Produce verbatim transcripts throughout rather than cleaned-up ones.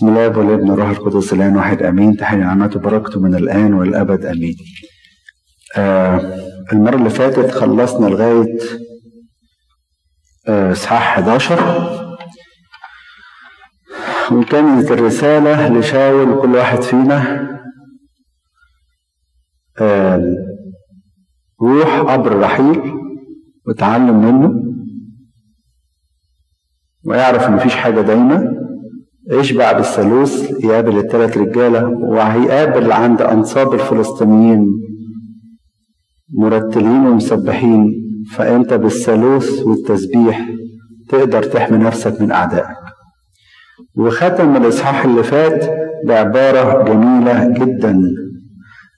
بسم الله والابن والروح القدس الان واحد امين. تحية عامة وبركته من الان والابد امين. آه المرة اللي فاتت خلصنا لغاية اصحاح آه احد عشر، وكانت الرسالة لشاول كل واحد فينا آه روح قبر رحيل وتعلم منه ويعرف ان مفيش حاجة دايما، اشبع بالثالوث، يقابل الثلاث رجاله وهيقابل عند انصاب الفلسطينيين مرتلين ومسبحين، فانت بالثالوث والتسبيح تقدر تحمي نفسك من اعدائك. وختم الاصحاح اللي فات بعباره جميله جدا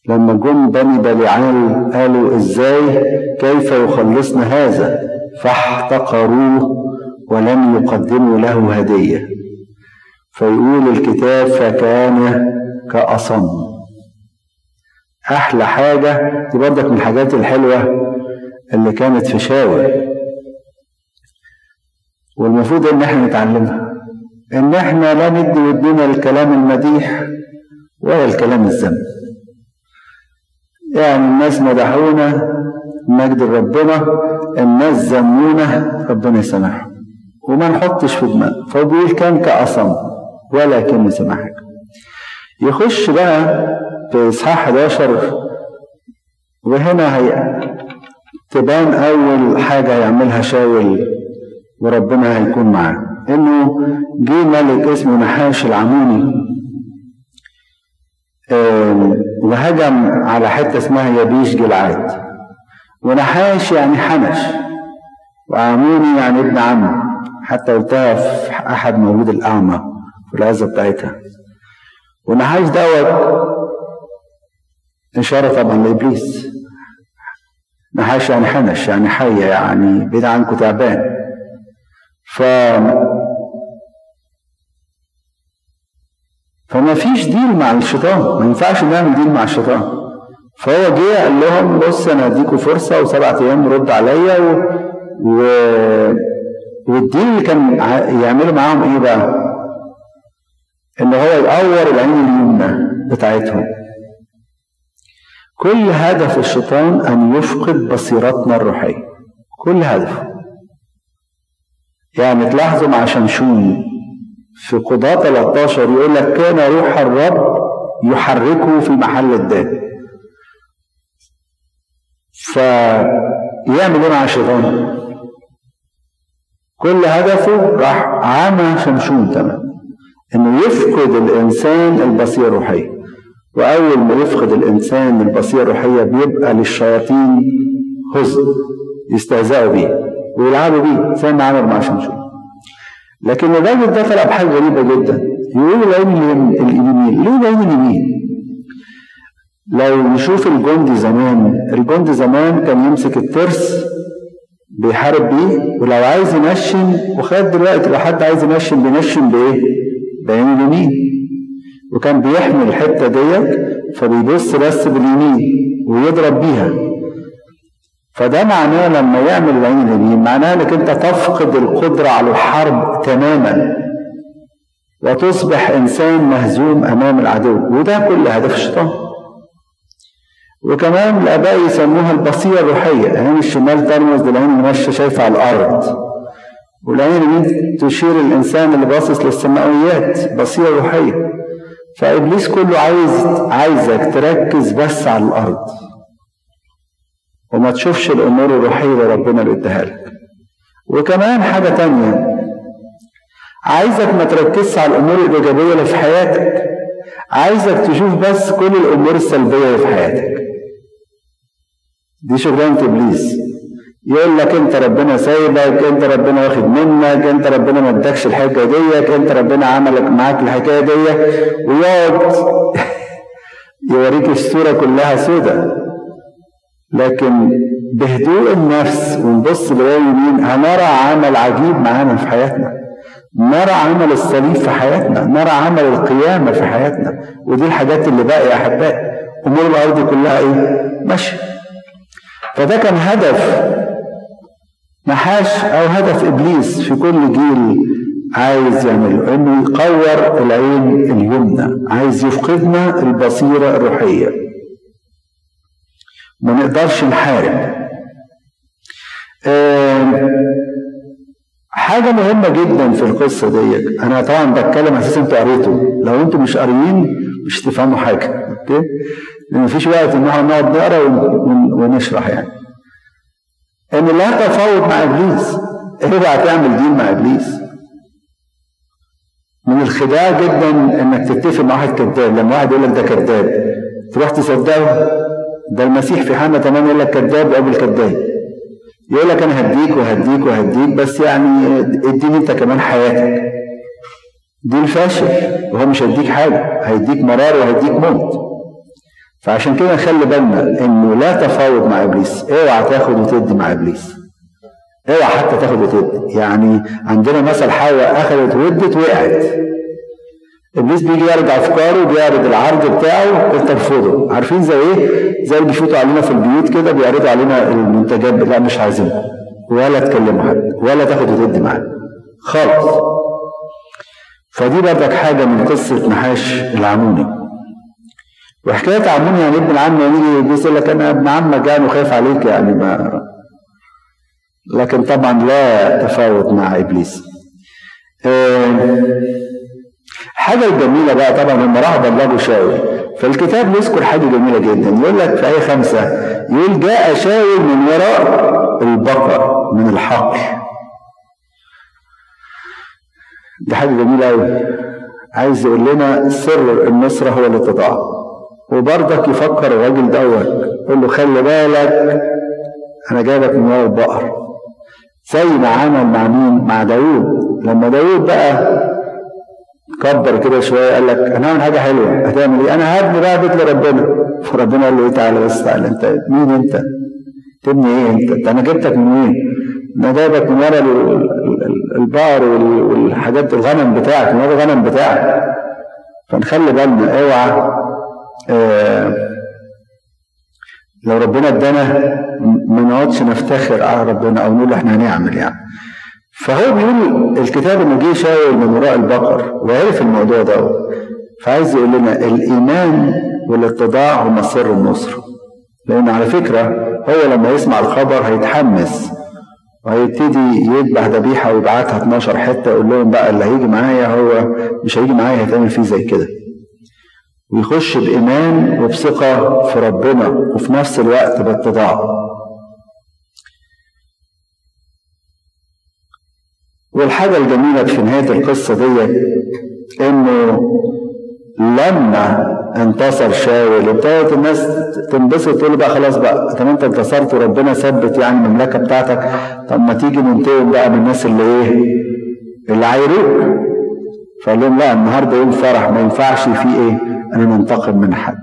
لما جم بني بلعال قالوا ازاي كيف يخلصنا هذا، فاحتقروه ولم يقدموا له هديه، فيقول الكتاب فكان كأصم. احلى حاجه دي برضك من الحاجات الحلوه اللي كانت في شاول، والمفروض ان احنا نتعلمها، ان احنا لا ندي ودينا الكلام المديح ولا الكلام الذم. يعني الناس مدحونا مجد ربنا، الناس ذمونا ربنا يسامحهم، وما نحطش في دماغنا. فبيقول كان كأصم ولكن سمحك. يخش بقى في اصحاح احد عشر، وهنا هي تبان اول حاجه هيعملها شاول وربنا هيكون معاه، انه جه ملك اسمه نحاش العموني وهجم على حته اسمها يبيش جلعاد. ونحاش يعني حنش، وعموني يعني ابن عم، حتى قلتها في احد مولود الاعمى والعزة بتاعتها. ونحاش دوت إشارة طبعا لإبليس. نحاش يعني حنش، يعني حية، يعني بعيد عنكم تعبان. ف فما فيش ديل مع الشيطان، ما ينفعش نعمل ديل مع الشيطان. فهو جه قال لهم بص أنا هديكوا فرصة وسبعة أيام رد عليا و... و... والديل اللي كان يعملوا معاهم إيه بقى؟ ان هو يقور العين اليمنى بتاعتهم. كل هدف الشيطان ان يفقد بصيرتنا الروحيه، كل هدف. يعني تلاحظوا مع شمشون في قضاة ثلاثة عشر يقول لك كان روح الرب يحركه في محل الدم. فيعمل ايه مع الشيطان؟ كل هدفه راح عمى شمشون تمام، انه يفقد الانسان البصيره الروحيه. واول ما يفقد الانسان البصيره الروحيه بيبقى للشياطين هزء، يستهزئوا بيه ويلعبوا بيه زي ما عمل مع شمشون. لكن الراجل ده طلع بحاجه غريبه جدا، يقول العين اليمين. ليه العين اليمين؟ لو نشوف الجندي زمان، الجندي زمان كان يمسك الترس بيحارب بيه، ولو عايز ينشن، وخد دلوقتي لو حد عايز ينشن بينشن بايه؟ بعين اليمين. وكان بيحمل الحته ديت فبيبص بس باليمين ويضرب بيها. فده معناه لما يعمل العين اليمين معناه انك انت تفقد القدره على الحرب تماما، وتصبح انسان مهزوم امام العدو. وده كل هدف الشيطان. وكمان الاباء يسموها البصيره الروحيه. العين الشمال ترمز للعين اللي ماشيه شايفه على الارض، والعين اليمين تشير الانسان اللي باصص للسماويات، بصيره روحيه. فابليس كله عايز عايزك تركز بس على الارض وما تشوفش الامور الروحيه اللي ربنا اللي اداها لك. وكمان حاجه تانيه، عايزك ما تركزش على الامور الايجابيه اللي في حياتك، عايزك تشوف بس كل الامور السلبيه اللي في حياتك. دي شغلانه ابليس، يقول لك انت ربنا سايبك، انت ربنا واخد منك، انت ربنا ما ادكش الحكايه ديت، انت ربنا عملك معاك الحكايه ديت، ويقعد يوريك الصوره كلها سودة. لكن بهدوء النفس ونبص للعين اليمين هنرى عمل عجيب معانا في حياتنا، نرى عمل الصليب في حياتنا، نرى عمل القيامه في حياتنا. ودي الحاجات اللي باقيه يا احبائي، امور الارض كلها ايه؟ ماشيه. فده كان هدف نحاش او هدف ابليس في كل جيل عايز يعمله انه يقور العين اليمنى، عايز يفقدنا البصيرة الروحية. ما نقدرش نحارب. أه حاجة مهمة جدا في القصة دي، انا طبعا بتكلم اساسا انتوا قريته، لو انتوا مش قاريين مش تفهموا حاجة، اوكي؟ لان مفيش وقت ان احنا نقعد نقرا ونشرح يعني. ان لا تفاوض مع ابليس، اوعى تعمل دين مع ابليس. من الخداع جدا انك تتفق مع واحد كذاب، لما واحد يقول لك ده كذاب تروح تصدقه. ده المسيح في حمى تمام يقول لك كذاب قبل كذاب، يقول لك انا هديك وهديك وهديك بس يعني اديني انت كمان حياتك. دي الفاشل، وهو مش هيديك حاجه، هيديك مرار وهيديك موت. فعشان كده نخلي بالنا انه لا تفاوض مع ابليس، اوعى تاخد وتدي مع ابليس، اوعى حتى تاخد وتدي. يعني عندنا مثل حواء اخذت وادت وقعت. ابليس بيجي يعرض افكاره وبيعرض العرض بتاعه وترفضه، عارفين زي ايه؟ زي اللي بيفوتوا علينا في البيوت كده بيعرضوا علينا المنتجات، لا مش عايزينها ولا تكلموا حد ولا تاخد وتدي معاه خالص. فدي بردك حاجه من قصه نحاش العموني. وحكايه عموني يعني ابن العم يجي ابليس يقول لك انا ابن عمك يعني وخايف عليك يعني ما، لكن طبعا لا تفاوض مع ابليس. آه حاجة جميلة بقى طبعا لما راح بلغوا شاول، فالكتاب يذكر حاجة جميلة جدا، يقول لك في آية خمسة يقول جاء شاول من وراء البقر من الحقل. دي حاجة جميلة أوي، عايز يقول لنا سر النصرة هو الاتضاع. وبرضك يفكر الراجل دوت، يقول له خلي بالك أنا جايبك من وراء البقر، زي ما عمل مع مين؟ مع داوود. لما داوود بقى كبر كده شويه قال لك انا هعمل حاجه حلوه، هتعمل ايه؟ انا هبني بقى بيت لربنا. فربنا قال له ايه؟ تعالى بس، تعالى انت مين انت؟ تبني ايه انت؟ انا جبتك منين؟ انا جايبك من ورا البقر والحاجات الغنم بتاعك، من ورا الغنم بتاعك. فنخلي بالنا اوعى آه لو ربنا ادانا ما نقعدش نفتخر على ربنا او نقول احنا هنعمل يعني. فهو بيقول الكتاب انه جه شاول من وراء البقر وعرف الموضوع ده، فعايز يقول لنا الايمان والاتضاع هما سر النصر. لان على فكره هو لما يسمع الخبر هيتحمس وهيبتدي يذبح ذبيحه ويبعتها اتناشر حته، يقول لهم بقى اللي هيجي معايا هو مش هيجي معايا هيتعمل فيه زي كده. ويخش بايمان وبثقه في ربنا وفي نفس الوقت باتضاع. والحاجة الجميلة في نهاية القصة دي انه لما انتصر شاول ابتدت الناس تنبسط تقول بقى خلاص بقى طب انت انتصرت وربنا ثبت يعني المملكة بتاعتك، طب ما تيجي ننتقم بقى من الناس اللي ايه؟ اللي عايروك. فقال لهم لا النهارده يوم فرح، ما ينفعش فيه ايه؟ انا ننتقم من حد،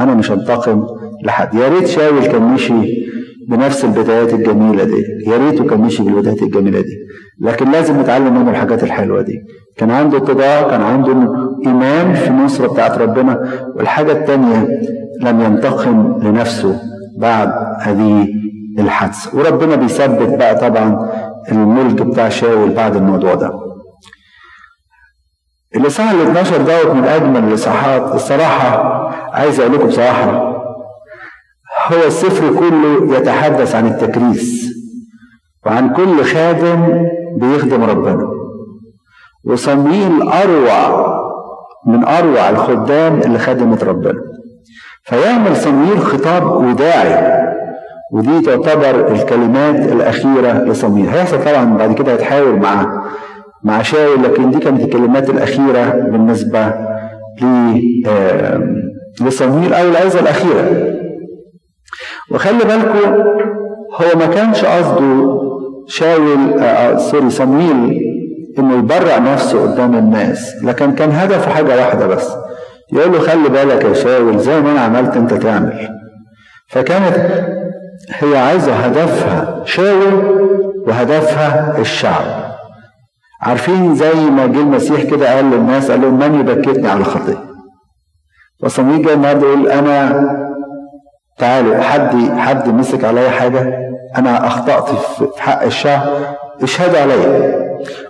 انا مش هنتقم لحد. يا ريت شاول كان مشي بنفس البدايات الجميلة دي، يا ريته كان ماشي بالبدايات الجميلة دي، لكن لازم نتعلم منه الحاجات الحلوة دي. كان عنده اتضاع، كان عنده إيمان في النصرة بتاعت ربنا. والحاجة التانية لم ينتقم لنفسه بعد هذه الحادثة، وربنا بيثبت بقى طبعا الملك بتاع شاول بعد الموضوع ده. الإصحاح ال اتناشر دوت من أجمل الإصحاحات الصراحة. عايز أقول لكم بصراحة هو السفر كله يتحدث عن التكريس وعن كل خادم بيخدم ربنا. وصموئيل اروع من اروع الخدام اللي خدمت ربنا. فيعمل صموئيل خطاب وداعي، ودي تعتبر الكلمات الاخيره لصموئيل. هيحصل طبعا بعد كده هتحاول مع مع شاول، لكن دي كانت الكلمات الاخيره بالنسبه لصموئيل او العظه الاخيره. وخلي بالكم هو ما كانش قصده شاول آه سوري صموئيل انه يبرع نفسه قدام الناس، لكن كان هدفه حاجه واحده بس، يقول له خلي بالك يا شاول زي ما انا عملت انت تعمل. فكانت هي عايزه هدفها شاول وهدفها الشعب. عارفين زي ما جه المسيح كده قال للناس قال لهم من يبكتني على الخطيه؟ فصموئيل جاي النهارده يقول انا تعالوا حد حد مسك عليا حاجه، انا اخطات في حق الشعب اشهدوا عليا.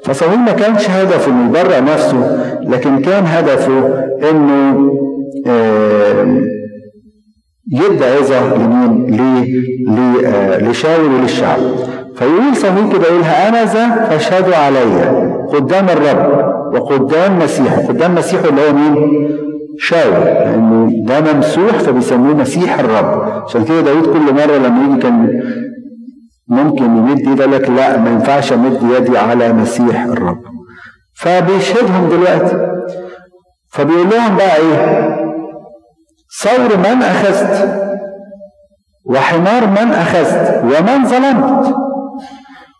فصليب ما كانش هدفه انه يبرع نفسه، لكن كان هدفه انه يدي عظه لمين؟ لشاول وللشعب. فيقول صليب كده يقولها انا ذا فاشهدوا عليا قدام الرب وقدام مسيحه، قدام مسيحه اللي هو مين؟ شاول، لانه ده ممسوح فبيسموه مسيح الرب. عشان كده داوود كل مره لما يجي كان ممكن يمد ايده لك لا ما ينفعش امد يدي على مسيح الرب. فبيشهدهم دلوقتي فبيقول لهم بقى ايه؟ ثور من اخذت وحمار من اخذت ومن ظلمت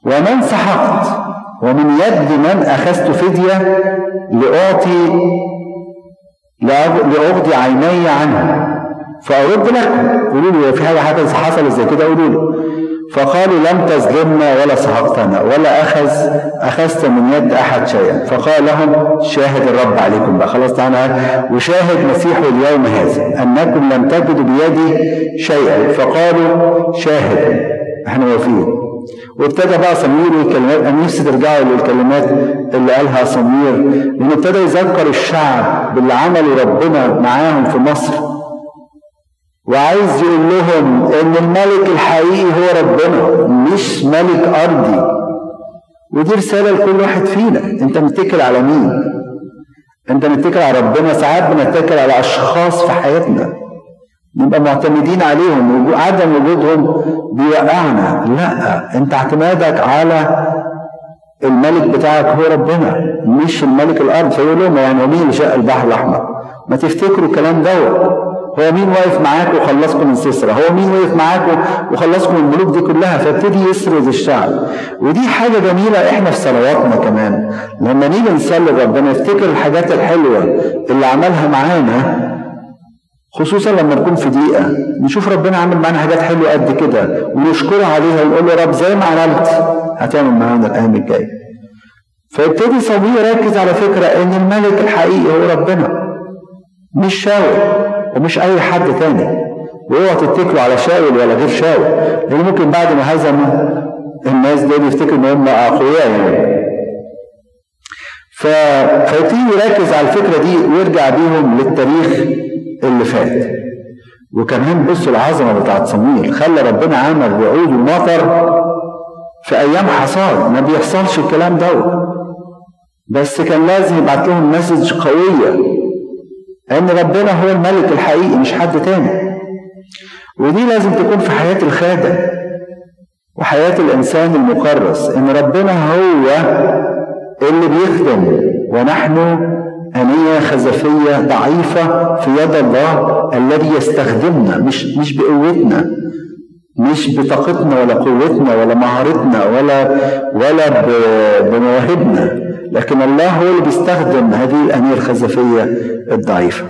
ومن سحقت ومن يد من اخذت فديه لاعطي لأغضي عيني عنها فأرد لكم. قولوا لي في حاجة حصلت زي كده؟ قولوا لي. فقالوا لم تظلمنا ولا سحقتنا ولا أخذ أخذت من يد أحد شيئا. فقال لهم شاهد الرب عليكم بقى خلاص تعالى وشاهد مسيح اليوم هذا أنكم لم تجدوا بيدي شيئا. فقالوا شاهد احنا وافقين. وابتدى بقى صمويل والكلمات، انا نفسي ترجعوا للكلمات اللي قالها صمويل، لانه ابتدى يذكر الشعب باللي عمله ربنا معاهم في مصر، وعايز يقول لهم ان الملك الحقيقي هو ربنا مش ملك ارضي. ودي رساله لكل واحد فينا، انت متكل على مين؟ انت متكل على ربنا؟ ساعات بنتكل على اشخاص في حياتنا نبقى معتمدين عليهم وعدم وجودهم بيوقعنا. لا، انت اعتمادك على الملك بتاعك هو ربنا مش الملك الارض. فيقول لهم يعني هو مين اللي شق البحر الاحمر؟ ما تفتكروا الكلام دوت. هو مين واقف معاكم وخلصكم من سيسرا؟ هو مين واقف معاكم وخلصكم من الملوك دي كلها؟ فابتدي يسرد الشعب. ودي حاجه جميله احنا في صلواتنا كمان لما نيجي نسلم ربنا نفتكر الحاجات الحلوه اللي عملها معانا، خصوصا لما نكون في ضيقه نشوف ربنا عامل معانا حاجات حلوه قد كده ونشكره عليها ونقول له رب زي ما عملت هتعمل معانا الايام الجايه. فابتدي صبي يركز على فكره ان الملك الحقيقي هو ربنا مش شاول ومش اي حد تاني. واوعوا تتكلوا على شاول ولا غير شاول، لان ممكن بعد ما هزموا الناس دول يفتكروا ان هم اقوياء يعني. فابتدي يركز على الفكره دي ويرجع بيهم للتاريخ اللي فات. وكمان بصوا العظمه بتاعت صمويل، خلى ربنا عمل وعود ومطر في ايام حصاد، ما بيحصلش الكلام دوت، بس كان لازم يبعت لهم مسج قويه ان ربنا هو الملك الحقيقي مش حد تاني. ودي لازم تكون في حياه الخادم وحياه الانسان المكرس، ان ربنا هو اللي بيخدم ونحن أنية خزفية ضعيفة في يد الله الذي يستخدمنا، مش مش بقوتنا مش بطاقتنا ولا قوتنا ولا مهارتنا ولا ولا بمواهبنا، لكن الله هو اللي بيستخدم هذه الأنية الخزفية الضعيفة.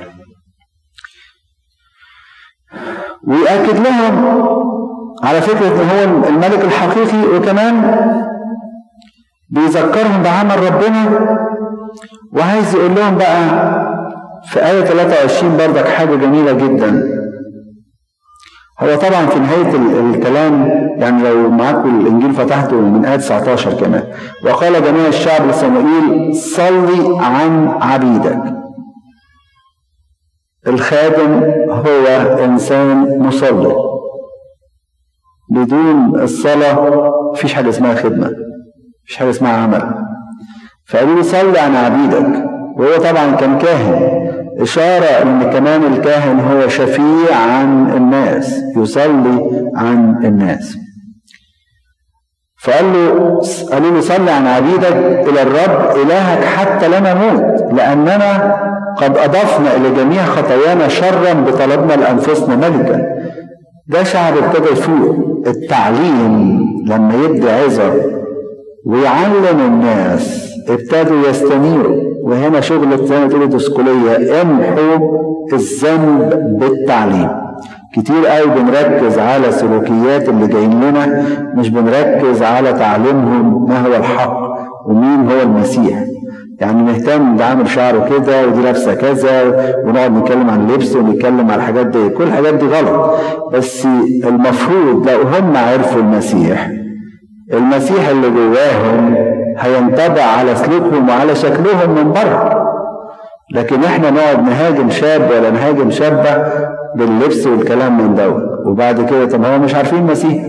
ويأكد لهم على فكرة إن هو الملك الحقيقي، وكمان بيذكرهم بعمل ربنا. وعايز يقول لهم بقى في آية ثلاثة وعشرين بردك حاجة جميلة جدا. هو طبعا في نهاية الكلام يعني لو معاكم الإنجيل فتحته من آية تسعة عشر كمان، وقال جميع الشعب لصموئيل صلي عن عبيدك. الخادم هو إنسان مصلي، بدون الصلاة مفيش حاجة اسمها خدمة، مفيش حاجة اسمها عمل. فقالوا له صلي عن عبيدك، وهو طبعا كان كاهن، اشاره ان كمان الكاهن هو شفيع عن الناس، يصلي عن الناس. فقال له قالوا له صلي عن عبيدك الى الرب الهك حتى لا نموت، لاننا قد اضفنا الى جميع خطايانا شرا بطلبنا لانفسنا ملكا. ده شعب ابتدى يفوق التعليم لما يدي عظه ويعلم الناس، ابتدوا يستنيروا. وهنا شغل زي ما تقولوا دسكوليه، امحوا الذنب بالتعليم. كتير قوي بنركز على سلوكيات اللي جايين لنا، مش بنركز على تعليمهم ما هو الحق ومين هو المسيح. يعني نهتم ده عامل شعره كده ودي لابسه كذا، ونقعد نتكلم عن اللبس ونتكلم على الحاجات دي، كل الحاجات دي غلط. بس المفروض لو هم عرفوا المسيح، المسيح اللي جواهم هينطبع على سلوكهم وعلى شكلهم من بره. لكن احنا نقعد نهاجم شاب ولا نهاجم شابه باللبس والكلام من ده، وبعد كده طب هو مش عارفين مسيح.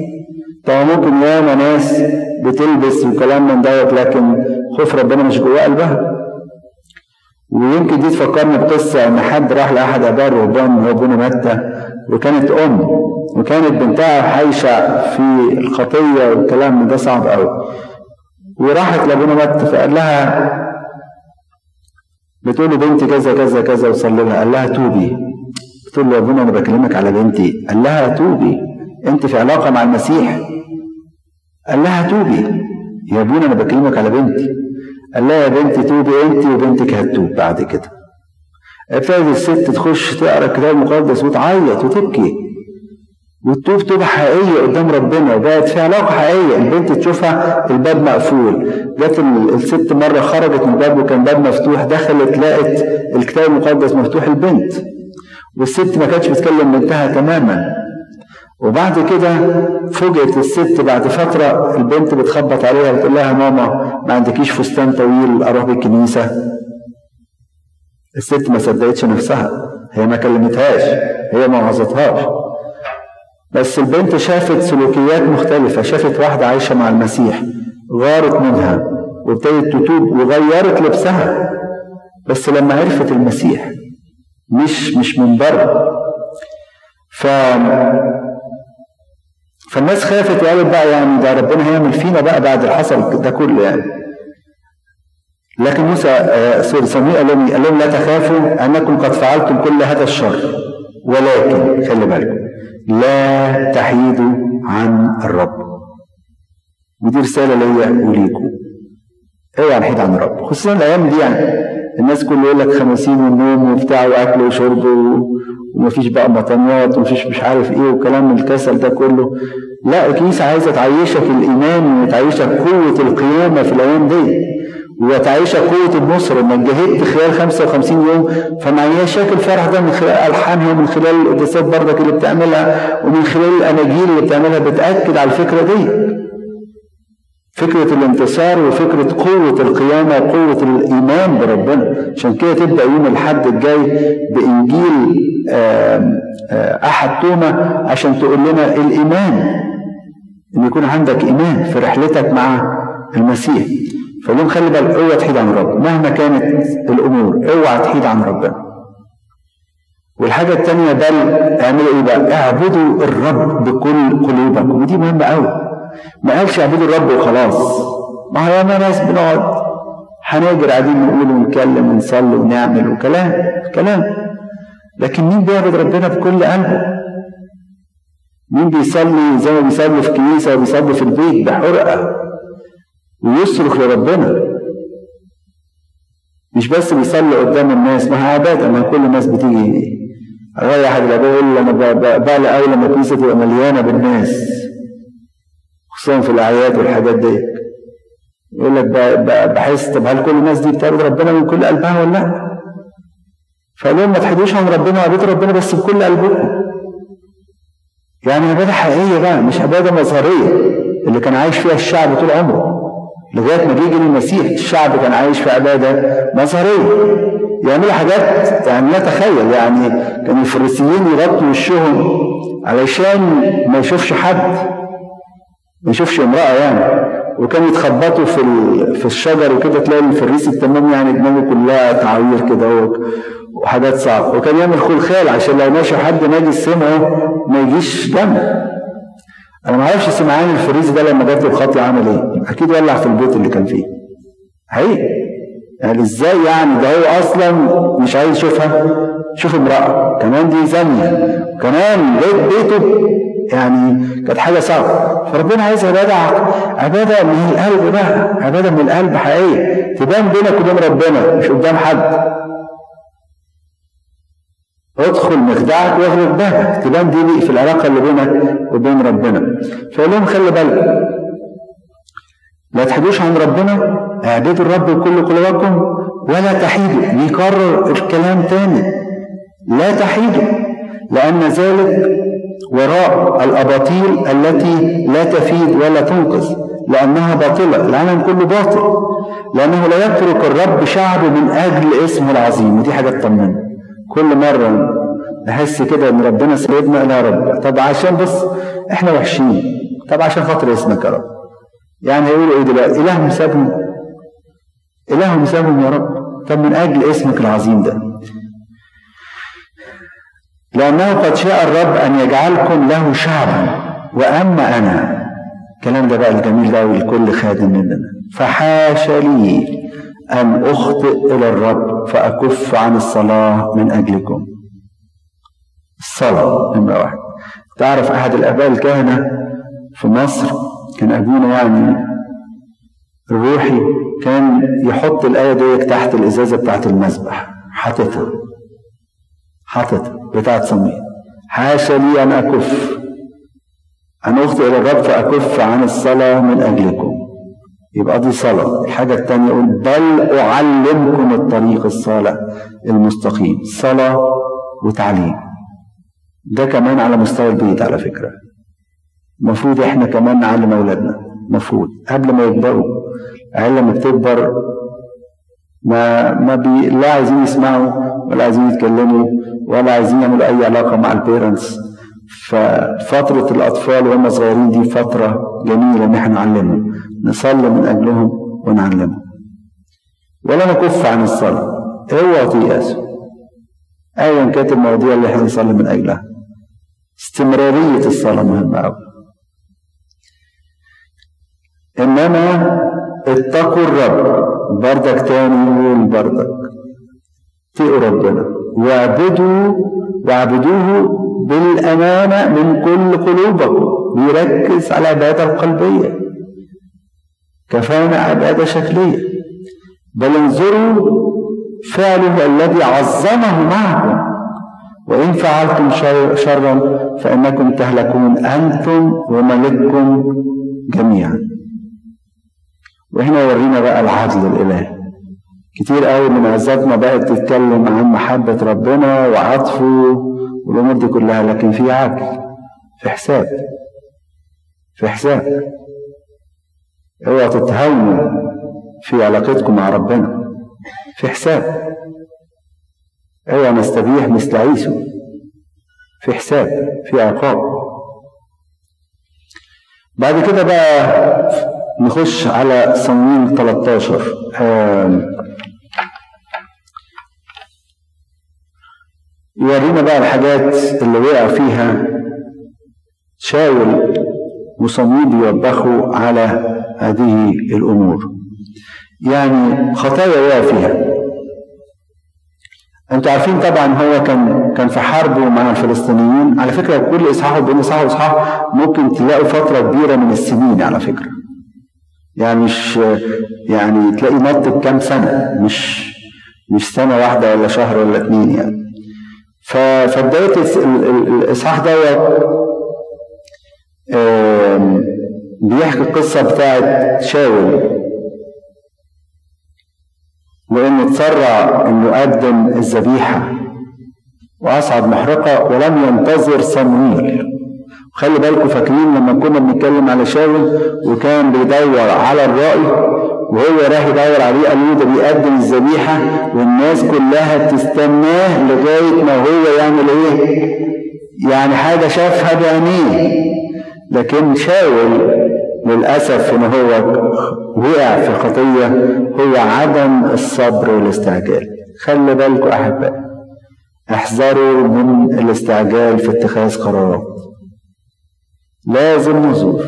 طب ممكن ياما ناس بتلبس وكلام من ده لكن خوف ربنا مش جواه قلبها. ويمكن دي تفكرني بقصه ان حد راح لاحد اباء الرهبان وهو ابونا متى، وكانت ام وكانت بنتها حايشه في الخطيه والكلام من ده صعب قوي. وراحت لابونا متى فقال لها، بتقول له بنتي كذا كذا كذا وصلي لها. قال لها توبي. بتقول له يا ابونا انا بكلمك على بنتي. قال لها توبي، انت في علاقه مع المسيح. قال لها توبي يا ابونا انا بكلمك على بنتي. قال لها يا بنتي توبي انت وبنتك هتتوب بعد كده. ابتدت الست تخش تقرا الكتاب المقدس وتعيط وتبكي وتتوب توبه حقيقيه قدام ربنا، وبقت في علاقه حقيقيه. البنت تشوفها الباب مقفول، جت الست مره خرجت من الباب وكان باب مفتوح، دخلت لقت الكتاب المقدس مفتوح البنت، والست ما كانتش بتكلم بنتها تماما. وبعد كده فوجئت الست بعد فتره البنت بتخبط عليها وتقول لها ماما ما عندكيش فستان طويل اروح بالكنيسه. الست ما صدقتش نفسها، هي ما كلمتهاش، هي ما وعظتهاش، بس البنت شافت سلوكيات مختلفه، شافت واحده عايشه مع المسيح غارت منها وابتدت تتوب وغيرت لبسها، بس لما عرفت المسيح مش مش من بره. ف فالناس خافت وقالت بقى يعني ده ربنا هيعمل فينا بقى بعد اللي حصل ده كله يعني. لكن موسى سوري صموئيل قال لهم قال لهم لا تخافوا انكم قد فعلتم كل هذا الشر، ولكن خلي بالكم لا تحيدوا عن الرب. ودي رساله ليا وليكم، اوعى نحيد عن الرب، خصوصا الايام دي يعني الناس كله يقول لك خمسين والنوم وبتاع واكل وشرب ومفيش بقى مطنيات ومفيش مش عارف ايه وكلام الكسل ده كله. لا، الكنيسه عايزه تعيشك الايمان وتعيشك قوه القيامه في الايام دي وتعيشك قوه النصر. انك جهدت خلال خمسة وخمسين يوم، فمعيشك الفرح ده من خلال الحانها ومن خلال القداسات بردك اللي بتعملها ومن خلال الاناجيل اللي بتعملها بتاكد على الفكره دي، فكرة الانتصار وفكرة قوة القيامة وقوة الإيمان بربنا. عشان كده تبدأ يوم الحد الجاي بإنجيل أحد توما عشان تقول لنا الإيمان، إن يكون عندك إيمان في رحلتك مع المسيح. فاليوم خلي بالك اوعى تحيد عن ربنا مهما كانت الأمور، اوعى تحيد عن ربنا. والحاجة التانية بل اعملوا إيه بقى؟ اعبدوا الرب بكل قلوبكم، ودي مهمة أوي. ما قالش اعبدوا الرب وخلاص، ما هي ناس بنقعد هناجر قاعدين نقول ونتكلم ونصلي ونعمل وكلام كلام. لكن مين بيعبد ربنا بكل قلبه؟ مين بيصلي زي ما بيصلي في الكنيسه وبيصلي في البيت بحرقه ويصرخ لربنا؟ مش بس بيصلي قدام الناس، ما هي عباده، ما كل الناس بتيجي. الراجل احد الاباء يقول لي انا بقلق قوي لما الكنيسه تبقى مليانه بالناس، خصوصا في الاعياد والحاجات دي. يقول لك بحس طب هل كل الناس دي بتعبد ربنا من كل قلبها ولا لا؟ فقال لهم ما تحدوش عن ربنا وعبدوا ربنا بس بكل قلبكم. يعني عباده حقيقيه بقى، مش عباده مظهريه اللي كان عايش فيها الشعب طول عمره لغايه ما بيجي المسيح. الشعب كان عايش في عباده مظهريه، يعملوا حاجات يعني لا تخيل. يعني كان الفريسيين يغطوا وشهم علشان ما يشوفش حد، ما يشوفش امرأة يعني، وكانوا يتخبطوا في في الشجر وكده، تلاقي الفريسي التمام يعني دماغه كلها تعوير كده وحاجات صعبة. وكان يعمل خلخال عشان لو ماشي حد ناجس سمعه ما يجيش جنبه. أنا ما أعرفش سمعان الفريسي ده لما جات له الخطية عمل إيه؟ أكيد ولع في البيت اللي كان فيه. حقيقي يعني إزاي يعني ده هو أصلا مش عايز يشوفها، شوف امرأة كمان دي زانية كمان بيت بيته، يعني كانت حاجه صعبه. فربنا عايز عباده عباده من القلب بقى، عباده من القلب حقيقيه تبان بينك وبين ربنا مش قدام حد. ادخل مخدعك واغلق بابك، تبان دي في العلاقه اللي بينك وبين ربنا. فقال لهم خلي بالك لا تحدوش عن ربنا، اعبدوا الرب بكل قلوبكم ولا تحيدوا. بيكرر الكلام تاني لا تحيدوا، لان ذلك وراء الأباطيل التي لا تفيد ولا تنقذ. لأنها باطلة، العالم كله باطل، لأنه لا يترك الرب شعبه من أجل اسمه العظيم. ودي حاجة تطمن. كل مرة نحس كده إن ربنا سيدنا، لا رب طب عشان بس إحنا وحشين، طب عشان خاطر اسمك يا رب. يعني هيقولوا إيه دلوقتي؟ إلههم سابهم، إلههم سابهم يا رب، طب من أجل اسمك العظيم ده. لأنه قد شاء الرب أن يجعلكم له شعبا وأما أنا، كلام ده بقى الجميل ده والكل خادم مننا، فحاش لي أن أخطئ إلى الرب فأكف عن الصلاة من أجلكم. الصلاة نمرة واحد. تعرف أحد الآباء الكهنة في مصر كان أبونا يعني الروحي، كان يحط الآية ديك تحت الإزازة بتاعت المذبح، حاططها حاططها بتاعت صميم، حاش لي أن أكف، أن أخطئ إلى الرب فأكف عن الصلاة من أجلكم. يبقى دي صلاة. الحاجة التانية يقول بل أعلمكم الطريق الصالح المستقيم. صلاة وتعليم. ده كمان على مستوى البيت على فكرة، مفروض إحنا كمان نعلم أولادنا، مفروض قبل ما يكبروا. عيال لما بتكبر ما ما بي لا عايزين يسمعوا ولا عايزين يتكلموا ولا عايزين يعملوا أي علاقة مع البيرنتس. ففترة الأطفال وهم صغيرين دي فترة جميلة إن إحنا نعلمهم، نصلي من أجلهم ونعلمهم. ولا نكف عن الصلاة، اوعوا تيأسوا أيا كانت المواضيع اللي إحنا نصلي من أجلها. استمرارية الصلاة مهمة أوي. إنما اتقوا الرب، بردك تاني يقول بردك اتقوا ربنا واعبدوا واعبدوه بالأمانة من كل قلوبكم. بيركز على العبادة القلبية، كفانا عبادة شكلية. بل انظروا فعله الذي عظمه معكم، وإن فعلتم شرا فإنكم تهلكون أنتم وملككم جميعا. وهنا يورينا بقى العدل الإلهي. كتير قوي من عزاتنا بقت تتكلم عن محبة ربنا وعطفه والأمور دي كلها، لكن في عقل، في حساب، في حساب. اوعوا تتهاونوا في علاقتكم مع ربنا، في حساب. اوعوا نستبيح مثل عيسو، في حساب، في عقاب. بعد كده بقى نخش على صموئيل ثلاثة عشر. آه يورينا بقى الحاجات اللي وقع فيها شاول وصموئيل بيوبخوا على هذه الأمور. يعني خطايا وقع فيها. أنتوا عارفين طبعا هو كان كان في حربه مع الفلسطينيين. على فكرة كل إصحاح وبين إصحاح وإصحاح ممكن تلاقوا فترة كبيرة من السنين على فكرة. يعني مش يعني تلاقي مدة كام سنة، مش مش سنة واحدة ولا شهر ولا اتنين يعني. فبداية الإصحاح دوت بيحكي القصة بتاعت شاول، وإنه تسرع إنه قدم الذبيحة وأصعب محرقة ولم ينتظر صموئيل. خلي بالكم فاكرين لما كنا بنتكلم على شاول وكان بيدور على الرأي، وهو راح يدور عليه قالوا ده بيقدم الذبيحه والناس كلها بتستناه لغايه ما هو يعمل ايه؟ يعني حاجه شافها بعينيه. لكن شاول للاسف ان هو وقع في خطيه، هو عدم الصبر والاستعجال. خلي بالكم احبائي، احذروا من الاستعجال في اتخاذ قرارات، لازم نزور.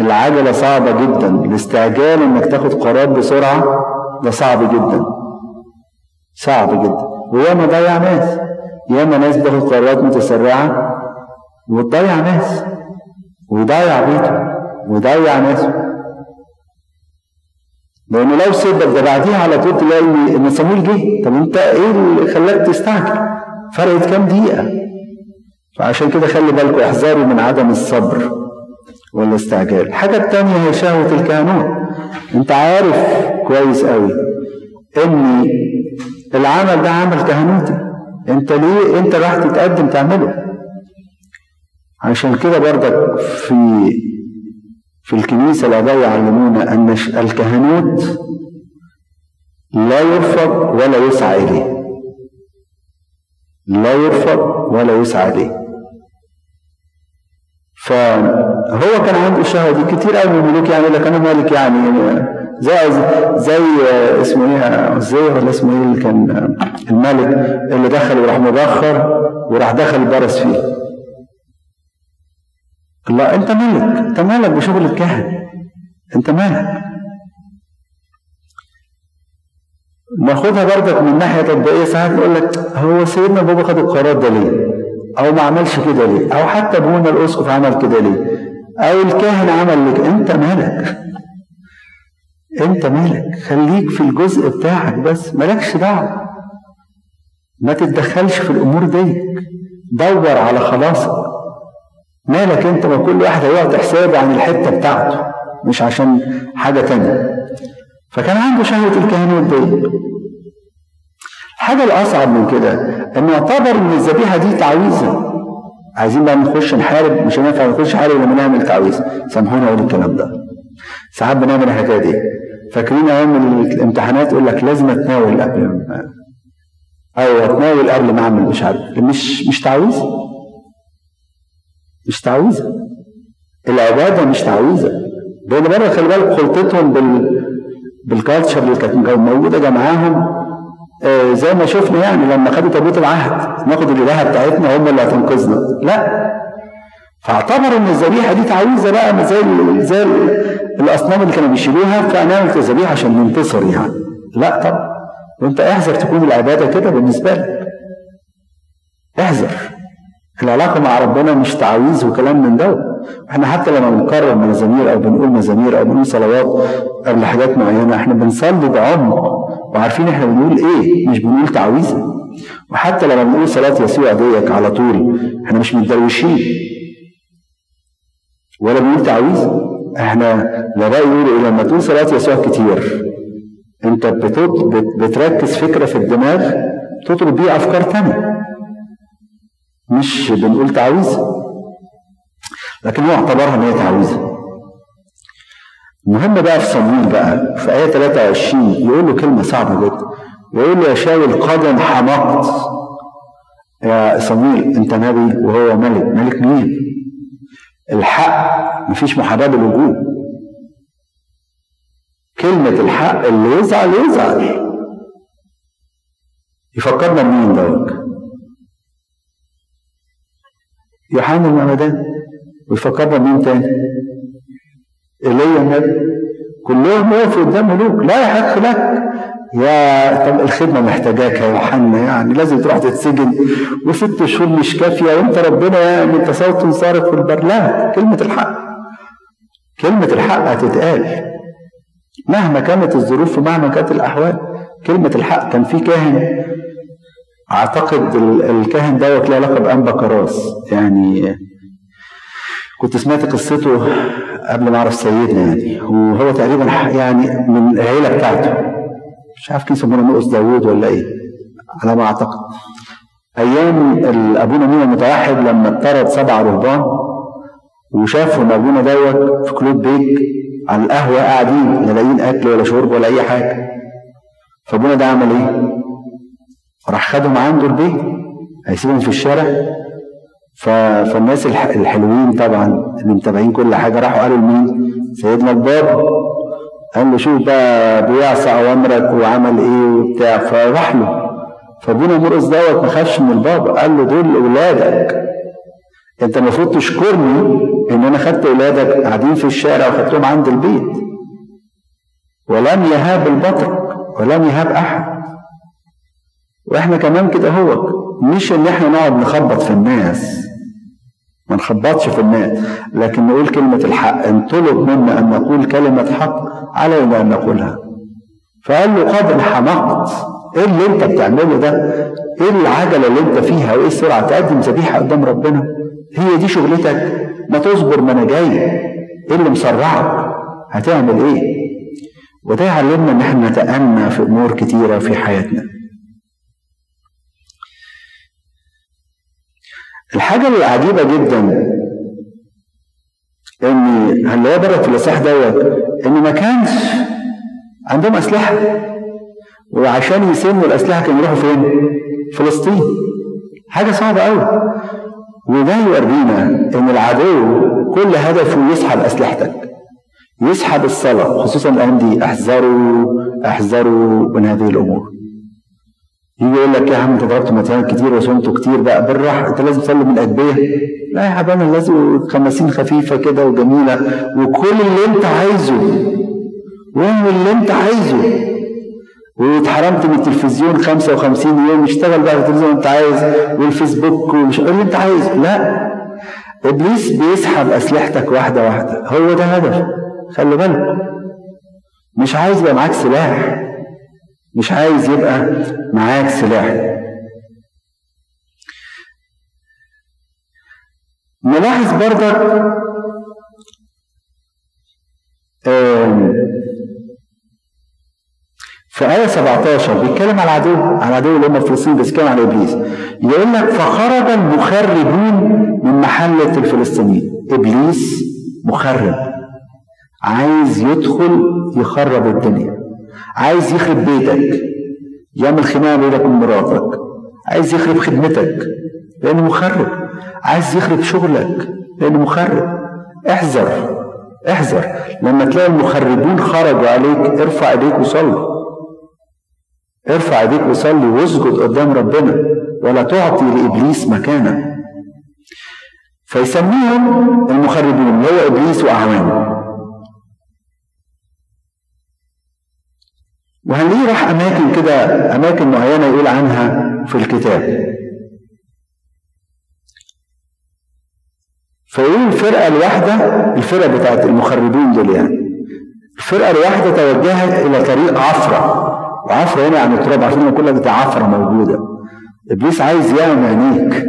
العجلة صعبة جدا، الاستعجال انك تاخد قرار بسرعة ده صعب جدا، صعب جدا. وياما ضيع ناس، ياما ناس بتاخد قرارات متسرعة وتضيع ناس ويضيع بيته ويضيع ناس. لأنه لو سيبك ده بعديها على طول تلاقي إن صموئيل جه. طب أنت إيه اللي خلاك تستعجل؟ فرقت كام دقيقة؟ فعشان كده خلي بالكم، احذروا من عدم الصبر والاستعجال. الحاجة التانية هي شهوة الكهنوت. انت عارف كويس قوي ان العمل ده عمل كهنوتي، انت ليه انت راح تتقدم تعمله؟ عشان كده بردك في في الكنيسة الآباء يعلمونا أن الكهنوت لا يرفض ولا يسعى إليه، لا يرفض ولا يسعى إليه. فهو كان عنده الشهوة دي كتير قوي من الملوك، يعني لك أنا مالك يعني, يعني زي زي اسمه ايه زي ولا اسمه ايه اللي كان الملك اللي دخل وراح مبخر وراح دخل برس فيه. لا انت مالك، انت مالك بشغل الكهن، انت مالك. ناخدها بردك من ناحيه تطبيقيه، ساعات يقول لك هو سيدنا بابا خد القرار ده ليه؟ او ما عملش كده ليه؟ او حتى ابونا الاسقف عمل كده ليه؟ او الكاهن عمل لك. انت مالك، انت مالك، خليك في الجزء بتاعك بس، مالكش دعوه، ما تتدخلش في الامور دي، دور على خلاصك. مالك انت، ما كل واحد هيقعد حسابه عن الحته بتاعته مش عشان حاجه تانيه. فكان عنده شهوه الكهنوت دي. الحاجه الاصعب من كده انه يعتبر ان الذبيحه دي تعويذه. عايزين بقى نخش نحارب، مش هينفع نخش نحارب لما نعمل تعويذه. سامحوني اقول الكلام ده، ساعات بنعمل الحكايه دي، فاكرين ايام الامتحانات يقول لك لازم اتناول قبل، ايوه اتناول قبل ما اعمل مش عارف. مش مش تعويذه، مش تعويذه. العباده مش تعويذه. لان بره خلي بالك خلطتهم بال بالكالتشر اللي كانت موجوده معاهم، آه زي ما شفنا يعني لما خدوا تابوت العهد، ناخد الالهه بتاعتنا هم اللي هتنقذنا، لا. فاعتبروا ان الذبيحه دي تعويذه بقى، زي زي الاصنام اللي كانوا بيشيلوها، فنعمل ذبيحه عشان ننتصر يعني. لا طبعا، وانت احذر تكون العباده كده بالنسبه لك. احذر. العلاقه مع ربنا مش تعويذ وكلام من دوت. احنا حتى لما بنكرر مزامير او بنقول مزامير او بنقول صلوات قبل حاجات معينه، احنا بنصلي بعمق وعارفين احنا بنقول ايه، مش بنقول تعويذه. وحتى لما بنقول صلاه يسوع ديك على طول، احنا مش متدروشين ولا بنقول تعويذ. احنا الاباء يقولوا ايه لما تقول صلاه يسوع كتير؟ انت بتركز فكره في الدماغ تطلب بيه افكار ثانيه، مش بنقول تعويذ. لكن هو اعتبرها ان هي تعويذه. المهم بقى في صمويل بقى في ايه ثلاثة وعشرين يقول له كلمه صعبه جدا، يقول له يا شاول قد حمقت. يا صمويل انت نبي وهو ملك، ملك مين؟ الحق، مفيش محاباه بالوجود. كلمه الحق، اللي يزعل يزعل. يفكرنا بمين دوت؟ يوحنا المعمدان. ويفكرنا بمين تاني؟ ايليا النبي. كلهم وقفوا قدام ملوك، لا يحق لك يا، طب الخدمه محتاجاك يا يوحنا، يعني لازم تروح تتسجن وست شهور مش كافيه، وانت ربنا يعني انت صوت صارخ في البرلمان. كلمه الحق، كلمه الحق هتتقال مهما كانت الظروف ومهما كانت الاحوال. كلمه الحق. كان في كاهن، اعتقد الكاهن دوت له لقب انبا كراس، يعني كنت سمعت قصته قبل ما اعرف سيدنا يعني، وهو تقريبا يعني من العيله بتاعته، مش عارف كان سموه نقص داوود ولا ايه على ما اعتقد. ايام ابونا مينا المتوحد لما اطرد سبع رهبان وشافهم ابونا دوت في كلوب بيك على القهوه قاعدين، لا لاقيين اكل ولا شرب ولا اي حاجه. فابونا ده عمل ايه؟ راح خدهم عنده البيت، هيسيبهم في الشارع. فالناس الحلوين طبعا اللي متابعين كل حاجه راحوا قالوا لمين؟ سيدنا البابا. قال له شوف بقى بيعصى اوامرك وعمل ايه وبتاع، فراح له. فابونا مرقص دوت ما خافش من البابا، قال له دول اولادك، انت المفروض تشكرني ان انا خدت اولادك قاعدين في الشارع وخدتهم عند البيت. ولم يهاب البطر ولم يهاب احد. واحنا كمان كده اهوت، مش ان احنا نقعد نخبط في الناس، ما نخبطش في الناس، لكن نقول كلمه الحق. انطلب منا ان نقول كلمه حق، علينا ان نقولها. فقال له قد انحمقت، ايه اللي انت بتعمله ده؟ ايه العجله اللي انت فيها وايه السرعه؟ تقدم ذبيحه قدام ربنا، هي دي شغلتك؟ ما تصبر، ما انا جاي، ايه اللي مسرعك؟ هتعمل ايه؟ وده يعلمنا ان احنا نتأنى في امور كتيره في حياتنا. الحاجه العجيبه جدا ان اللي هو بره الفلاح دوت ان ما كانش عندهم اسلحه، وعشان يسموا الاسلحه كانوا يروحوا فين؟ فلسطين. حاجه صعبه قوي. وده يورينا ان العدو كل هدفه يسحب اسلحتك، يسحب الصلاه خصوصا الايام دي. احذروا احذروا من هذه الامور. يجي يقول لك يا عم انت ضربت متاهات كتير وصمته كتير، بقى بالراحه انت لازم تصلي من الادبيه. لا يا حبانا، لازم خمسين خفيفه كده وجميله، وكل اللي انت عايزه واعمل اللي انت عايزه. واتحرمت من التلفزيون خمسة وخمسين يوم، اشتغل بقى التلفزيون انت عايز والفيسبوك ومش اللي انت عايزه. لا، ابليس بيسحب اسلحتك واحده واحده، هو ده هدف. خلي بالك، مش عايز يبقى معاك سلاح، مش عايز يبقى معاك سلاح. نلاحظ برضك في آية سبعتاشر بيتكلم على العدو، على العدو اللي هم الفلسطينيين، بس بيتكلم على ابليس. يقول لك فخرج المخربون من محلة الفلسطينيين. ابليس مخرب، عايز يدخل يخرب الدنيا، عايز يخرب بيتك، يعمل خناقه بينك وبين مراتك، عايز يخرب خدمتك لانه مخرب، عايز يخرب شغلك لانه مخرب. احذر احذر لما تلاقي المخربون خرجوا عليك، ارفع ايديك وصلي، ارفع ايديك وصلي واسجد قدام ربنا، ولا تعطي لابليس مكانه. فيسميهم المخربون، هو ابليس واعوانه. وهنلاقيه راح اماكن كده، اماكن معينه يقول عنها في الكتاب. فيقول الفرقه الواحده، الفرقه بتاعت المخربين دول يعني، الفرقه الواحده توجهت الى طريق عفره. وعفره هنا يعني التراب، عارفين كلها بتاع عفره موجوده. ابليس عايز يعمى عينيك،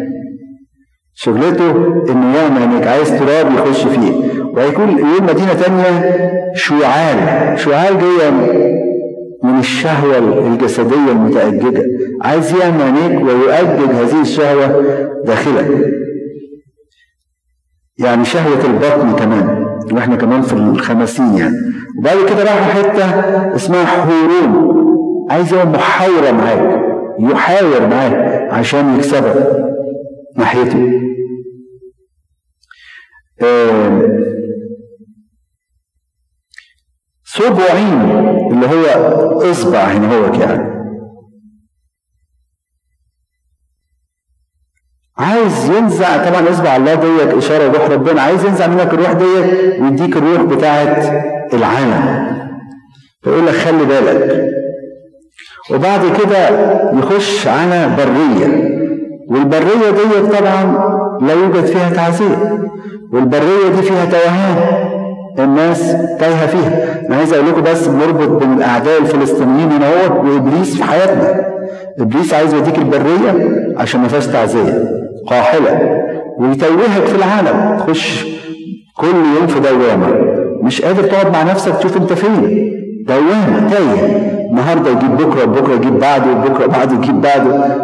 شغلته انه يعمى عينيك، عايز تراب يخش فيه. وهيكون يقول مدينه ثانيه شعال، شعال جايه من الشهوة الجسدية المتأججة، عايز يعمى عينيك ويؤجج هذه الشهوة داخلك، يعني شهوة البطن كمان، واحنا كمان في الخمسين يعني. وبعد كده راحوا حتة اسمها حورون، عايز يبقى محاورة معاك، يحاور معاك عشان يكسبك ناحيته. آه سبعين اللي هو اصبع هنا هوك يعني، عايز ينزع طبعا اصبع الله ديك اشاره روح ربنا، عايز ينزع منك الروح ديك ويديك الروح بتاعت العالم. فيقول لك خلي بالك. وبعد كده يخش على بريه، والبريه ديك طبعا لا يوجد فيها تعذيب، والبريه دي فيها توهان، الناس تايهه فيها. انا عايز اقول لكم بس مربط بين الاعداء الفلسطينيين هنا اهوت وابليس في حياتنا. ابليس عايز يوديك البريه عشان ما فيهاش تعزيه قاحله، ويتوهك في العالم، تخش كل يوم في دوامه، مش قادر تقعد مع نفسك تشوف انت فين، دوامه تايه، النهارده يجيب بكره، وبكره يجيب بعده، وبكره بعده يجيب بعده،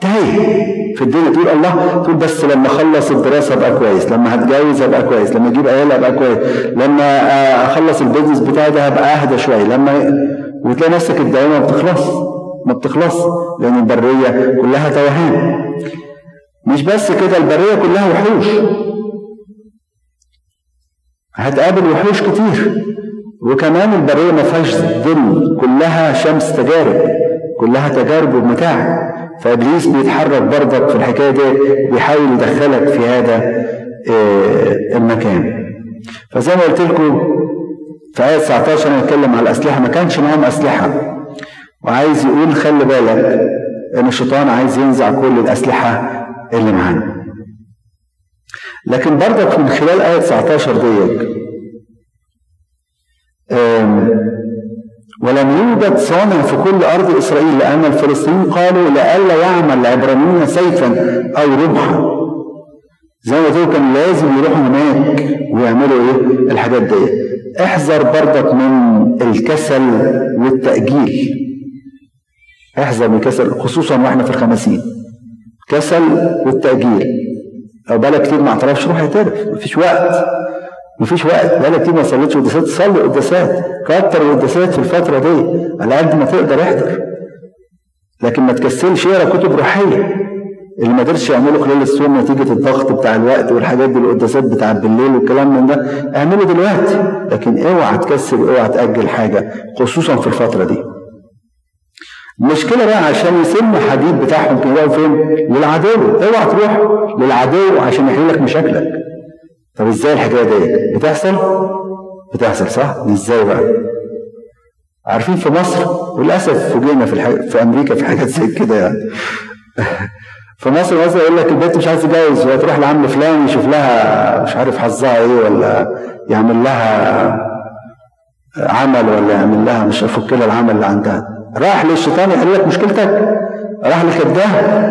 تايه في الدنيا. تقول الله، تقول بس لما اخلص الدراسه ابقى كويس، لما هتجوز ابقى كويس، لما اجيب عيال ابقى كويس، لما اخلص البيزنس بتاعي ده هبقى اهدى شويه، لما وتلاقي نفسك الدوامه ما بتخلص ما بتخلص لان البريه كلها توهان. مش بس كده، البريه كلها وحوش، هتقابل وحوش كتير. وكمان البريه ما فيهاش ظل، كلها شمس، تجارب، كلها تجارب ومتاع. فابليس بيتحرك برضك في الحكايه دي، بيحاول يدخلك في هذا المكان. فزي ما قلت لكم في ايه تسعتاشر هنتكلم على الاسلحه، ما كانش معاهم اسلحه، وعايز يقول خلي بالك ان الشيطان عايز ينزع كل الاسلحه اللي معانا. لكن برضك من خلال ايه تسعتاشر ديك، ولم يوجد صانع في كل أرض إسرائيل، لأن الفلسطينيين قالوا لئلا يعمل العبرانيون سيفا أو رمحا. زي ما قلت لكم كان لازم يروحوا هناك ويعملوا إيه الحاجات دي. احذر برضك من الكسل والتأجيل، احذر من الكسل خصوصا واحنا في الخمسين، كسل والتأجيل. لو بالك كتير ما اعترفش، روح اعترف، مفيش وقت. مفيش وقت، ولا تيجي ما صليتش قداسات، صلي قداسات، كتر قداسات في الفتره دي على قد ما تقدر احضر، لكن ما تكسلش اقرا كتب روحيه. اللي ما قدرش يعمله خلال الصوم نتيجه الضغط بتاع الوقت والحاجات دي، القداسات بتاع بالليل والكلام من ده، اعمله دلوقتي، لكن اوعى تكسل، اوعى تاجل حاجه خصوصا في الفتره دي. المشكله بقى عشان يسموا حديد بتاعهم كده فين؟ للعدو. اوعى تروح للعدو عشان يحل لك مشاكلك. طب ازاي الحكايه دي بتحصل؟ بتحصل صح؟ ازاي بقى؟ عارفين في مصر وللاسف فوجئنا في الحاجة في امريكا في حاجات زي كده يعني. في مصر مثلا يقول لك البنت مش عايز تتجوز، وتروح لعم فلان يشوف لها مش عارف حظها ايه، ولا يعمل لها عمل، ولا يعمل لها مش هفك لها العمل اللي عندها. راح للشيطان يحل لك مشكلتك، راح لكداب.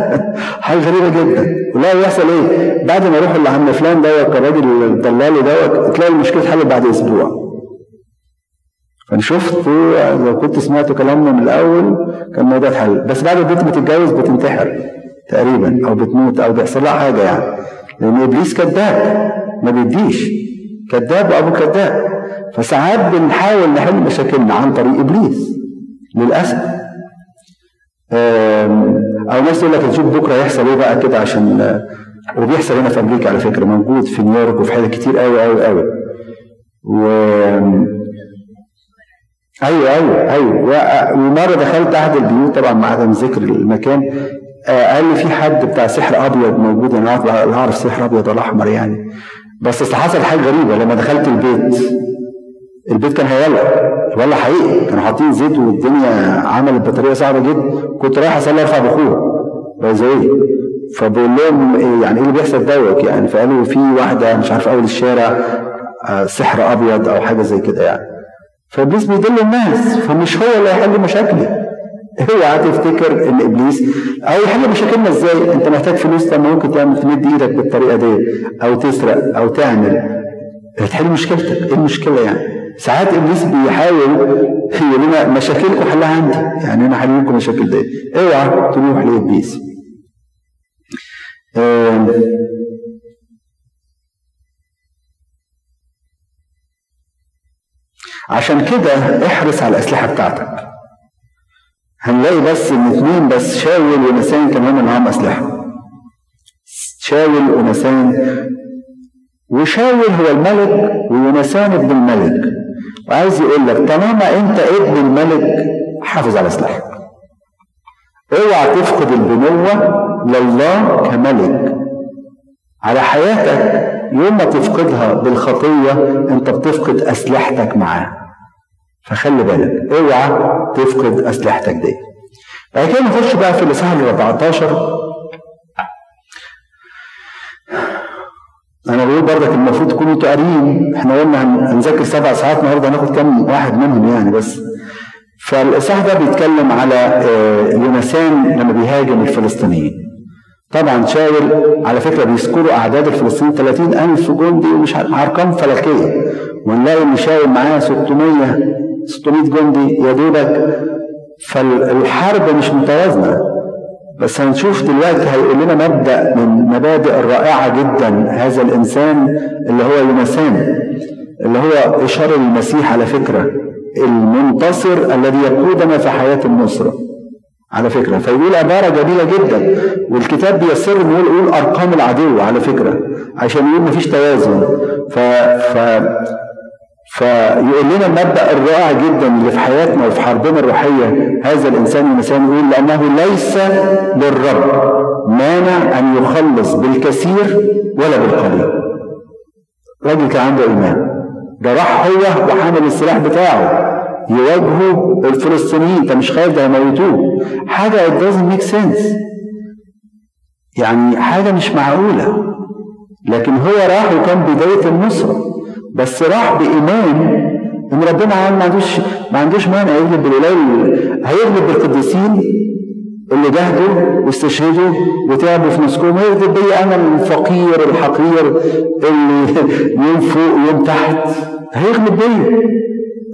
حاجه غريبه جدا. ولا يحصل ايه؟ بعد ما يروح لعم فلان دوت الراجل الدلال دوت، تلاقي المشكله اتحلت بعد اسبوع. فانا شفت لو كنت سمعت كلامنا من الاول كان الموضوع اتحل، بس بعد البنت بتتجوز بتنتحر تقريبا او بتموت او بيحصل لها حاجه يعني، لان ابليس كذاب ما بيديش، كذاب وابو كذاب. فساعات بنحاول نحل مشاكلنا عن طريق ابليس للاسف. او ناس يقول لك هتشوف بكره يحصل ايه بقى كده عشان، وبيحصل هنا في امريكا على فكره، موجود في نيويورك وفي حاجات كتير قوي قوي قوي. و ايوه ايوه ايوه ومره دخلت احد البيوت طبعا مع عدم ذكر المكان، قال لي في حد بتاع سحر ابيض موجود. انا لا اعرف سحر ابيض ولا احمر يعني، بس حصل حاجه غريبه لما دخلت البيت. البيت كان هيولع، والله حقيقي، كانوا حاطين زيت والدنيا عملت بطريقه صعبه جدا. كنت رايح اصلي ارفع بخور بايزاويه، فبقول لهم إيه يعني ايه اللي بيحصل دوت يعني؟ فقالوا في واحده مش عارف اول الشارع سحر ابيض او حاجه زي كده يعني. فابليس بيدل الناس، فمش هو اللي هيحل مشاكلي. اوعى تفتكر ان ابليس او يحل مشاكلنا. ازاي؟ انت محتاج فلوس، طب ممكن تعمل تمد ايدك بالطريقه دي، او تسرق، او تعمل، هتحل مشكلتك. ايه المشكله يعني؟ ساعات ابليس بيحاول يقول لنا مشاكلكم حلها عندي، يعني انا حل لكم مشاكل دي. اوعى تروح لابليس. عشان كده احرص على الاسلحه بتاعتك. هنلاقي بس ان اثنين بس، شاول ونسان، كمان معاهم اسلحه. شاول ونسان، وشاول هو الملك ويونسان ابن الملك. وعايز يقول لك طالما انت ابن الملك حافظ على سلاحك، اوعى تفقد البنوه لله كملك على حياتك. يوم ما تفقدها بالخطيه انت بتفقد اسلحتك معاه، فخلي بالك اوعى تفقد اسلحتك دي. بعد كده نخش بقى في الاصحاح ال أربعتاشر. أنا بقول بردك المفروض تكونوا قاريين، إحنا قلنا هنذاكر سبع ساعات النهارده، هناخد كام واحد منهم يعني بس. فالإصحاح ده بيتكلم على يونسان لما بيهاجم الفلسطينيين. طبعًا شاول على فكرة بيذكروا أعداد الفلسطينيين ثلاثين ألف جندي، ومش أرقام فلكية، ونلاقي إن شاول معاه ستمية ستمية جندي يا دوبك، فالحرب مش متوازنة. بس هنشوف دلوقتي هيقول لنا مبدأ من مبادئ الرائعة جدا هذا الإنسان اللي هو يونسان، اللي هو إشارة المسيح على فكرة، المنتصر الذي يقودنا في حياة النصرة على فكرة. فيقول عبارة جميلة جدا، والكتاب بيسر إنه يقول أرقام العدو على فكرة، عشان يقول مفيش توازن. ف... ف... فيقول لنا المبدأ الرائع جدا اللي في حياتنا وفي حربنا الروحية هذا الإنسان والإنسان، يقول لأنه ليس للرب مانع أن يخلص بالكثير ولا بالقليل. راجل كان عنده إيمان، ده راح هو وحمل السلاح بتاعه يواجهوا الفلسطينيين. أنت مش خايف؟ ده هيموتوه. حاجة it doesn't make sense يعني، حاجة مش معقولة. لكن هو راح وكان بداية النصرة، بس راح بايمان ان ربنا ما عندوش ما عندوش مانع يغلب بالقليل، هيغلب بالقديسين اللي جاهدوا واستشهدوا وتعبوا في نصكم، هيغلب بيا انا الفقير الحقير اللي يوم فوق ويوم تحت، هيغلب بيا.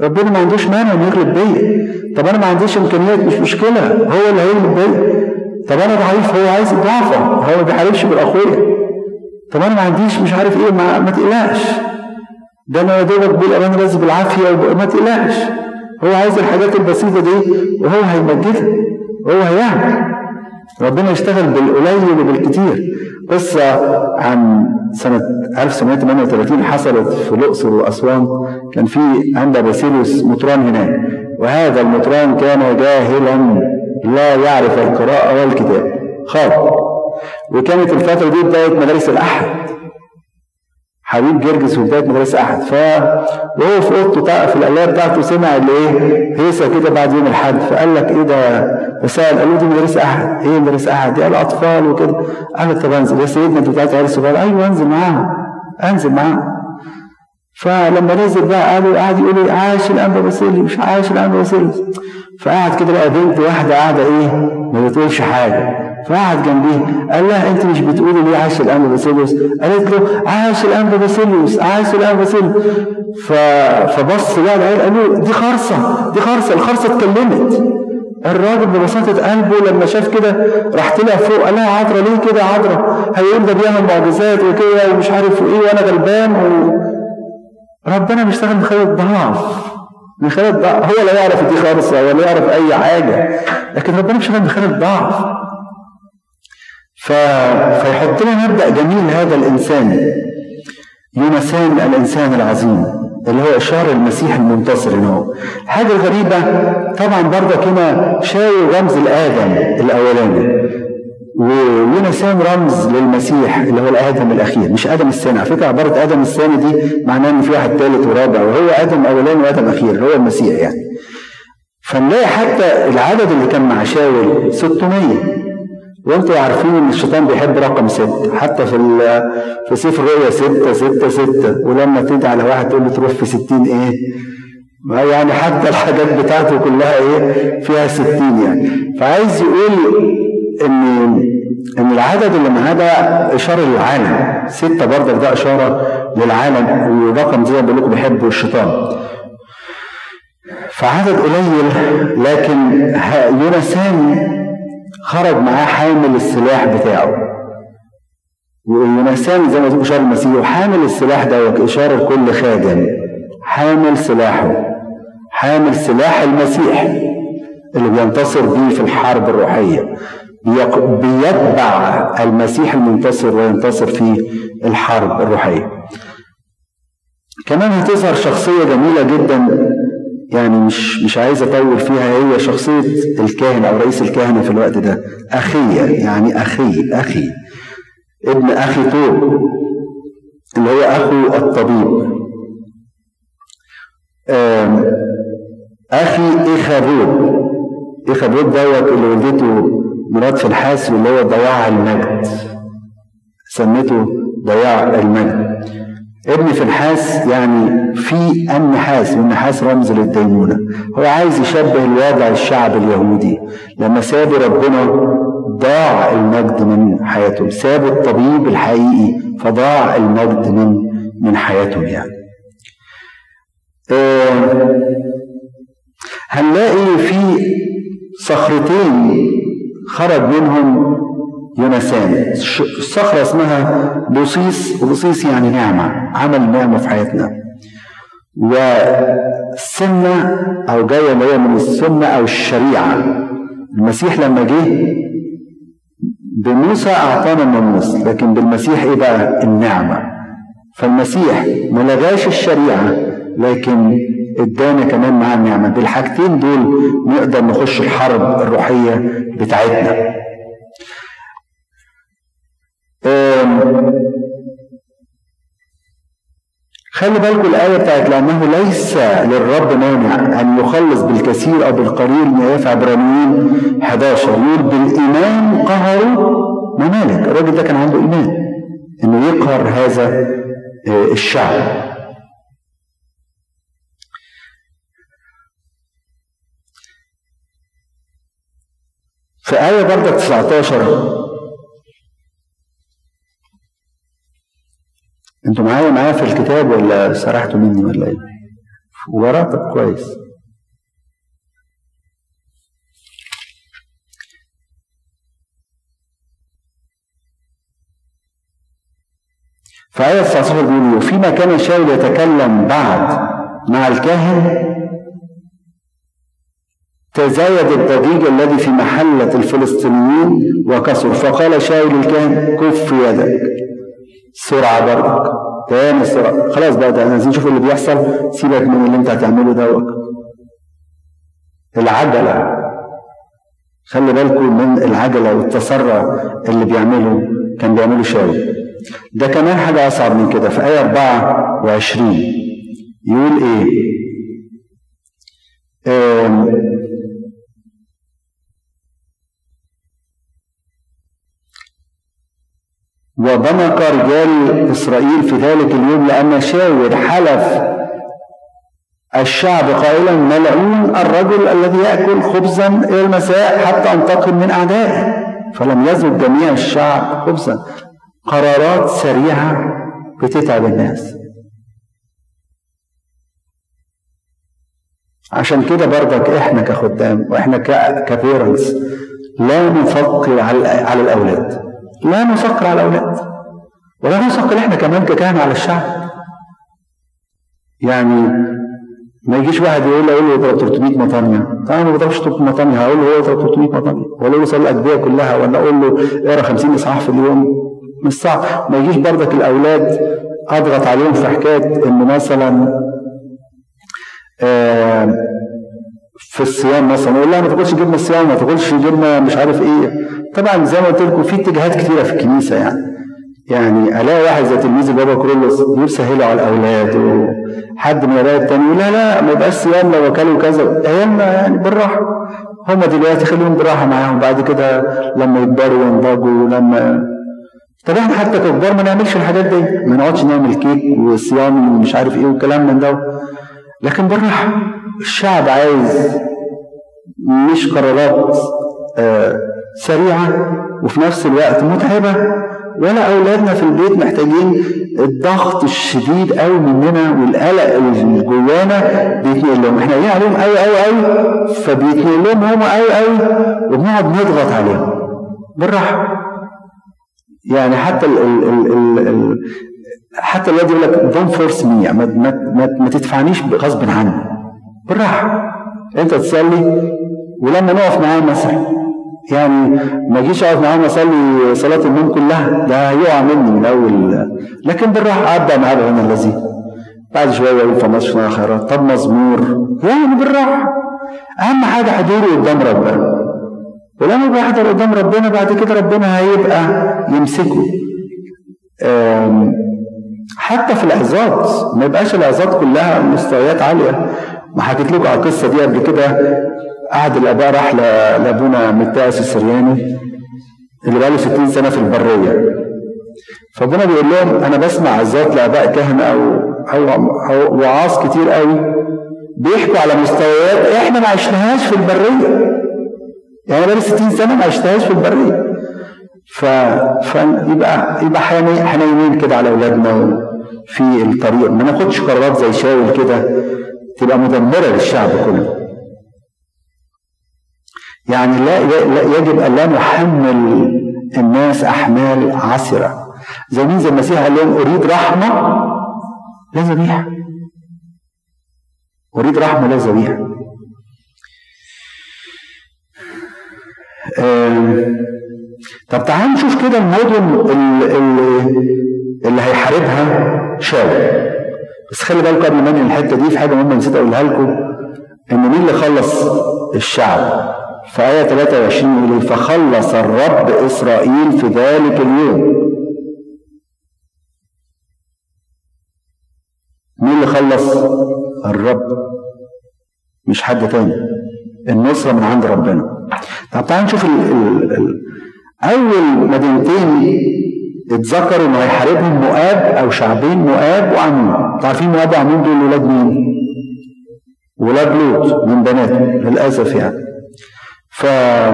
ربنا ما عندوش مانع انه يغلب بيا. طب انا ما عنديش امكانيات، مش مشكله، هو اللي هيغلب بيا. طب انا ضعيف، هو عايز الضعفه، هو ما بيحاربش بالاخويا. طب انا ما عنديش مش عارف ايه، ما, ما تقلقش، ده انا يا دوبك بالامانه لازم بالعافيه وما تقلقش، هو عايز الحاجات البسيطه دي وهو هيمجدها وهو هيعمل. ربنا يشتغل بالقليل وبالكتير. قصه عن سنه ألف وتسعمائة وثمانية وثلاثين حصلت في الاقصر واسوان. كان في عند باسيليوس مطران هناك، وهذا المطران كان جاهلا لا يعرف القراءه والكتاب خالص. وكانت الفتره دي بدايه مدارس الاحد، حبيب جرجس وبدايه مدارس احد. ف وهو في اوضته في القلايه بتاعته سمع اللي ايه هيصه كده بعد يوم الاحد، فقال لك ايه ده؟ وسال قالوا دي مدارس احد. ايه مدارس احد؟ قال اطفال وكده. قال طب انزل يا سيدنا انت بتاعت عيال الصغيره. ايوه انزل معاهم انزل معاهم. فلما نزل بقى قالوا قعد يقول لي عاش الانبا باسيليوس مش عاش الانبا باسيليوس. فقعد كده بقى بنت واحده قاعده ايه ما بتقولش حاجه، فقعد جنبيه قال لها انت مش بتقولي ليه عاش الانبا باسيليوس؟ قالت له عاش الانبا باسيليوس عاش الانبا باسيليوس. فبص بقى العيال قالوا دي خرصه دي خرصه. الخرصه اتكلمت. الراجل ببساطه قلبه لما شاف كده راح طلع فوق قال لها عذرا ليه كده عذرا؟ هيقول ده بيعمل معجزات وكده ومش عارف وايه وانا غلبان و... ربنا بيشتغل من خلال الضعاف، من خلال الضعف. هو لا يعرف دي خرصه ولا يعرف اي حاجه، لكن ربنا بيشتغل من خلال الضعف. ف... فيحط لنا مبدأ جميل هذا الإنسان يمثل الإنسان العظيم اللي هو إشارة المسيح المنتصر. إن هو حاجة غريبة طبعا برضك هنا شايل رمز الآدم الأولاني، ويونسان رمز للمسيح اللي هو الآدم الأخير مش آدم الثاني. على فكرة عبارة آدم الثاني دي معناه إن في واحد ثالث ورابع، وهو آدم أولاني وآدم أخير اللي هو المسيح يعني. فنلاقي حتى العدد اللي كان مع شاول ستمائة، وانتم عارفين ان الشيطان بيحب رقم ستة، حتى في في سفر الرؤيا ستة ستة ستة، ولما تدعي على واحد تقول له تروح في ستين ايه؟ يعني حتى الحاجات بتاعته كلها ايه؟ فيها ستين يعني. فعايز يقول ان ان العدد اللي معاه ده اشاره للعالم، ستة برضك ده اشاره للعالم، ورقم زي ما بقول لكم بيحبه الشيطان. فعدد قليل، لكن يونسان خرج معاه حامل السلاح بتاعه. ويونسان زي ما تقول اشاره المسيح، وحامل السلاح ده اشاره لكل خادم حامل سلاحه، حامل سلاح المسيح اللي بينتصر بيه في الحرب الروحيه، بيتبع المسيح المنتصر وينتصر في الحرب الروحيه. كمان هتظهر شخصيه جميله جدا يعني مش مش عايز اطول فيها، هي شخصيه الكاهن او رئيس الكهنه في الوقت ده، اخيه يعني اخي اخي ابن اخي توب اللي هو اخو الطبيب، اخي ايخابود. ايخابود دوت اللي ولدته مرات في الحاس واللي هو ضياع المجد، سميته ضياع المجد. ابن فنحاس يعني في النحاس، والنحاس رمز للدينونة. هو عايز يشبه الوضع الشعب اليهودي لما ساب ربنا ضاع المجد من حياتهم، ساب الطبيب الحقيقي فضاع المجد من من حياتهم يعني. آه هنلاقي في صخرتين خرج منهم يونسان، صخرة اسمها بوصيص، وبوصيص يعني نعمة، عمل نعمة في حياتنا. والسنة أو جاية اللي هي من السنة أو الشريعة. المسيح لما جه بموسى أعطانا الناموس، لكن بالمسيح إيه بقى؟ النعمة. فالمسيح ما لغاش الشريعة لكن ادانا كمان مع النعمة. بالحاجتين دول نقدر نخش الحرب الروحية بتاعتنا. خلي بالكم الآية بتاعت لأنه ليس للرب مانع أن يخلص بالكثير أو بالقليل، ما في عبرانيين أحد عشر يقول بالإيمان قهروا ممالك. الراجل ده كان عنده إيمان إنه يقهر هذا الشعب. في آية برضه تسعة عشر انتوا معايا معايا في الكتاب ولا سرحتوا مني ولا ايه؟ ورا طب كويس. فآية تسعة عشر بيقول له فيما كان شاول يتكلم بعد مع الكاهن تزايد الضجيج الذي في محلة الفلسطينيين وكسر، فقال شاول الكاهن كف يدك. سرعة بردك تاني سرعة، خلاص بقى ده عايزين نشوف اللي بيحصل، سيبك من اللي انت هتعمله دوت. العجلة، خلي بالكم من العجلة والتسرع اللي بيعمله كان بيعمله شاول. ده كمان حاجة أصعب من كده، في آية أربعة وعشرين يقول إيه؟ وبنك رجال إسرائيل في ذلك اليوم لأن شاول حلف الشعب قائلا ملعون الرجل الذي يأكل خبزا إلى المساء حتى أنتقم من أعدائه، فلم يزد جميع الشعب خبزا. قرارات سريعة بتتعب الناس. عشان كده برضك احنا كخدام واحنا كبيرنتس لا نفكر على الاولاد، لا نفكر على الاولاد، ولا نفكر احنا كمان ككهنة على الشعب. يعني ما يجيش واحد يقول له اضرب ثلاثمية مطنيه، انا ما بضربش ثلاثمية مطنيه، هقول له اضرب ثلاثمية مطنيه، ولا اقول له صلي الادبيه كلها، ولا اقول له اقرا خمسين اصحاح في اليوم. مش صعب. ما يجيش برضك الاولاد اضغط عليهم في حكايه ان مثلا في الصيام مثلا يقول لها ما تاكلش جبنه الصيام، ما تاكلش جبنه مش عارف ايه. طبعا زي ما قلت لكم في اتجاهات كثيره في الكنيسه، يعني يعني الاقي واحد زي تلميذ البابا كرولوس يسهله على الاولاد، وحد من الاولاد الثاني يقول لا لا ما يبقاش صيام لو اكلوا كذا، ايامنا يعني بالراحه. هم دلوقتي خليهم بالراحه معاهم، بعد كده لما يكبروا وينضجوا لما طب احنا حتى كبار ما نعملش الحاجات دي، ما نقعدش نعمل كيك وصيام ومش عارف ايه وكلام من ده، لكن بالراحه. الشعب عايز مش قرارات آه سريعه وفي نفس الوقت متعبه، ولا اولادنا في البيت محتاجين الضغط الشديد قوي مننا والقلق اللي جوانا بيتنقل لهم، احنا قايلين عليهم قوي قوي قوي فبيتنقل لهم هم قوي قوي وبنقعد نضغط عليهم. بالراحه. يعني حتى ال ال ال ال حتى الواد يقول لك دونت فورس مي، ما ما ما تدفعنيش غصب عني، بالراحه. انت تصلي ولما نقف معاه مثلا، يعني ما اجيش اقف معاه اصلي صلاه النوم كلها، ده هيقع مني من اول، لكن بالراحه. ابدا معاه بغنى اللذيذ، بعد شويه يقول فما شفنا خيرات، طب مزمور، يعني بالراحه. اهم حاجه حضوره قدام ربنا، ولما يبقى يحضر قدام ربنا بعد كده ربنا هيبقى يمسكه. حتى في العظات ما يبقاش العظات كلها مستويات عاليه. ما حكيت لكم على القصه دي قبل كده، قعد الاباء راح لابونا متاس السرياني اللي بقاله ستين سنه في البريه، فابونا بيقول لهم انا بسمع عظات لاباء كهنه او او وعاظ كتير قوي بيحكوا على مستويات احنا ما عشناهاش في البريه، يعني بقالي ستين سنه ما عشتهاش في البريه. ف... فيبقى يبقى حنينين كده على اولادنا في الطريق، ما ناخدش قرارات زي شاول كده تبقى مدمره للشعب كله. يعني لا يجب ان لا نحمل الناس احمال عسره. زي مين؟ زي المسيح قال لهم اريد رحمه لا ذبيحه. اريد رحمه لا ذبيحه. طب تعالوا نشوف كده المدن اللي, اللي هيحاربها شاول. بس خلي بالكم قبل ما انقل الحته دي في حاجه مهمه نسيت اقولها لكم، ان مين اللي خلص الشعب؟ في آية ثلاثة وعشرين يقول فخلص الرب إسرائيل في ذلك اليوم. مين اللي خلص؟ الرب، مش حد تاني. النصرة من عند ربنا. طب تعالوا نشوف ال ال ال أول مدينتين اتذكروا إن هيحاربهم مؤاب، أو شعبين، مؤاب وعمون. تعرفين مؤاب وعمون دول ولاد مين؟ ولاد لوط من بناته للأسف. يعني فمؤاب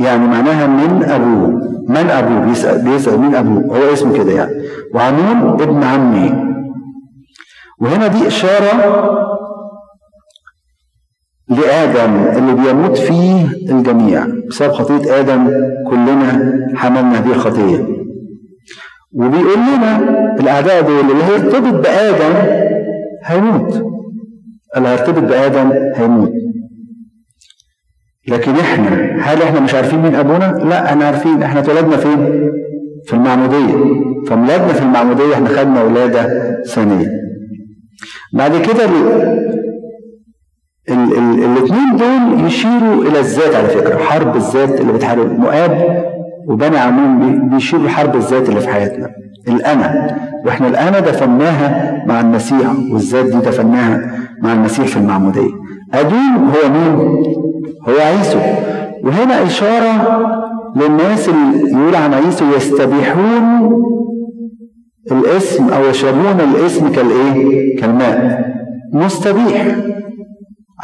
يعني معناها من أبوه، من أبوه بيسأل, بيسأل من أبوه، هو اسمه كده يعني. وعمون ابن عمي، وهنا دي إشارة لآدم اللي بيموت فيه الجميع بسبب خطيئة آدم، كلنا حملنا هذه الخطيئة. وبيقول لنا الاعداء دول اللي هيرتبط بادم هيموت، اللي هيرتبط بادم هيموت. لكن احنا هل احنا مش عارفين مين ابونا؟ لا احنا عارفين، احنا اتولدنا فين؟ في المعموديه، فميلادنا في المعموديه، احنا خدنا ولاده ثانيه. بعد كده الاثنين دول يشيروا الى الذات، على فكره حرب الذات اللي بتحارب مؤاب وبني عمون بيشيروا لحرب الذات اللي في حياتنا، الانا. واحنا الانا دفناها مع المسيح، والذات دي دفناها مع المسيح في المعموديه. ادون هو مين؟ هو عيسو. وهنا اشاره للناس اللي يقول عن عيسو يستبيحون الاسم او يشربون الاسم كالايه؟ كالماء. مستبيح،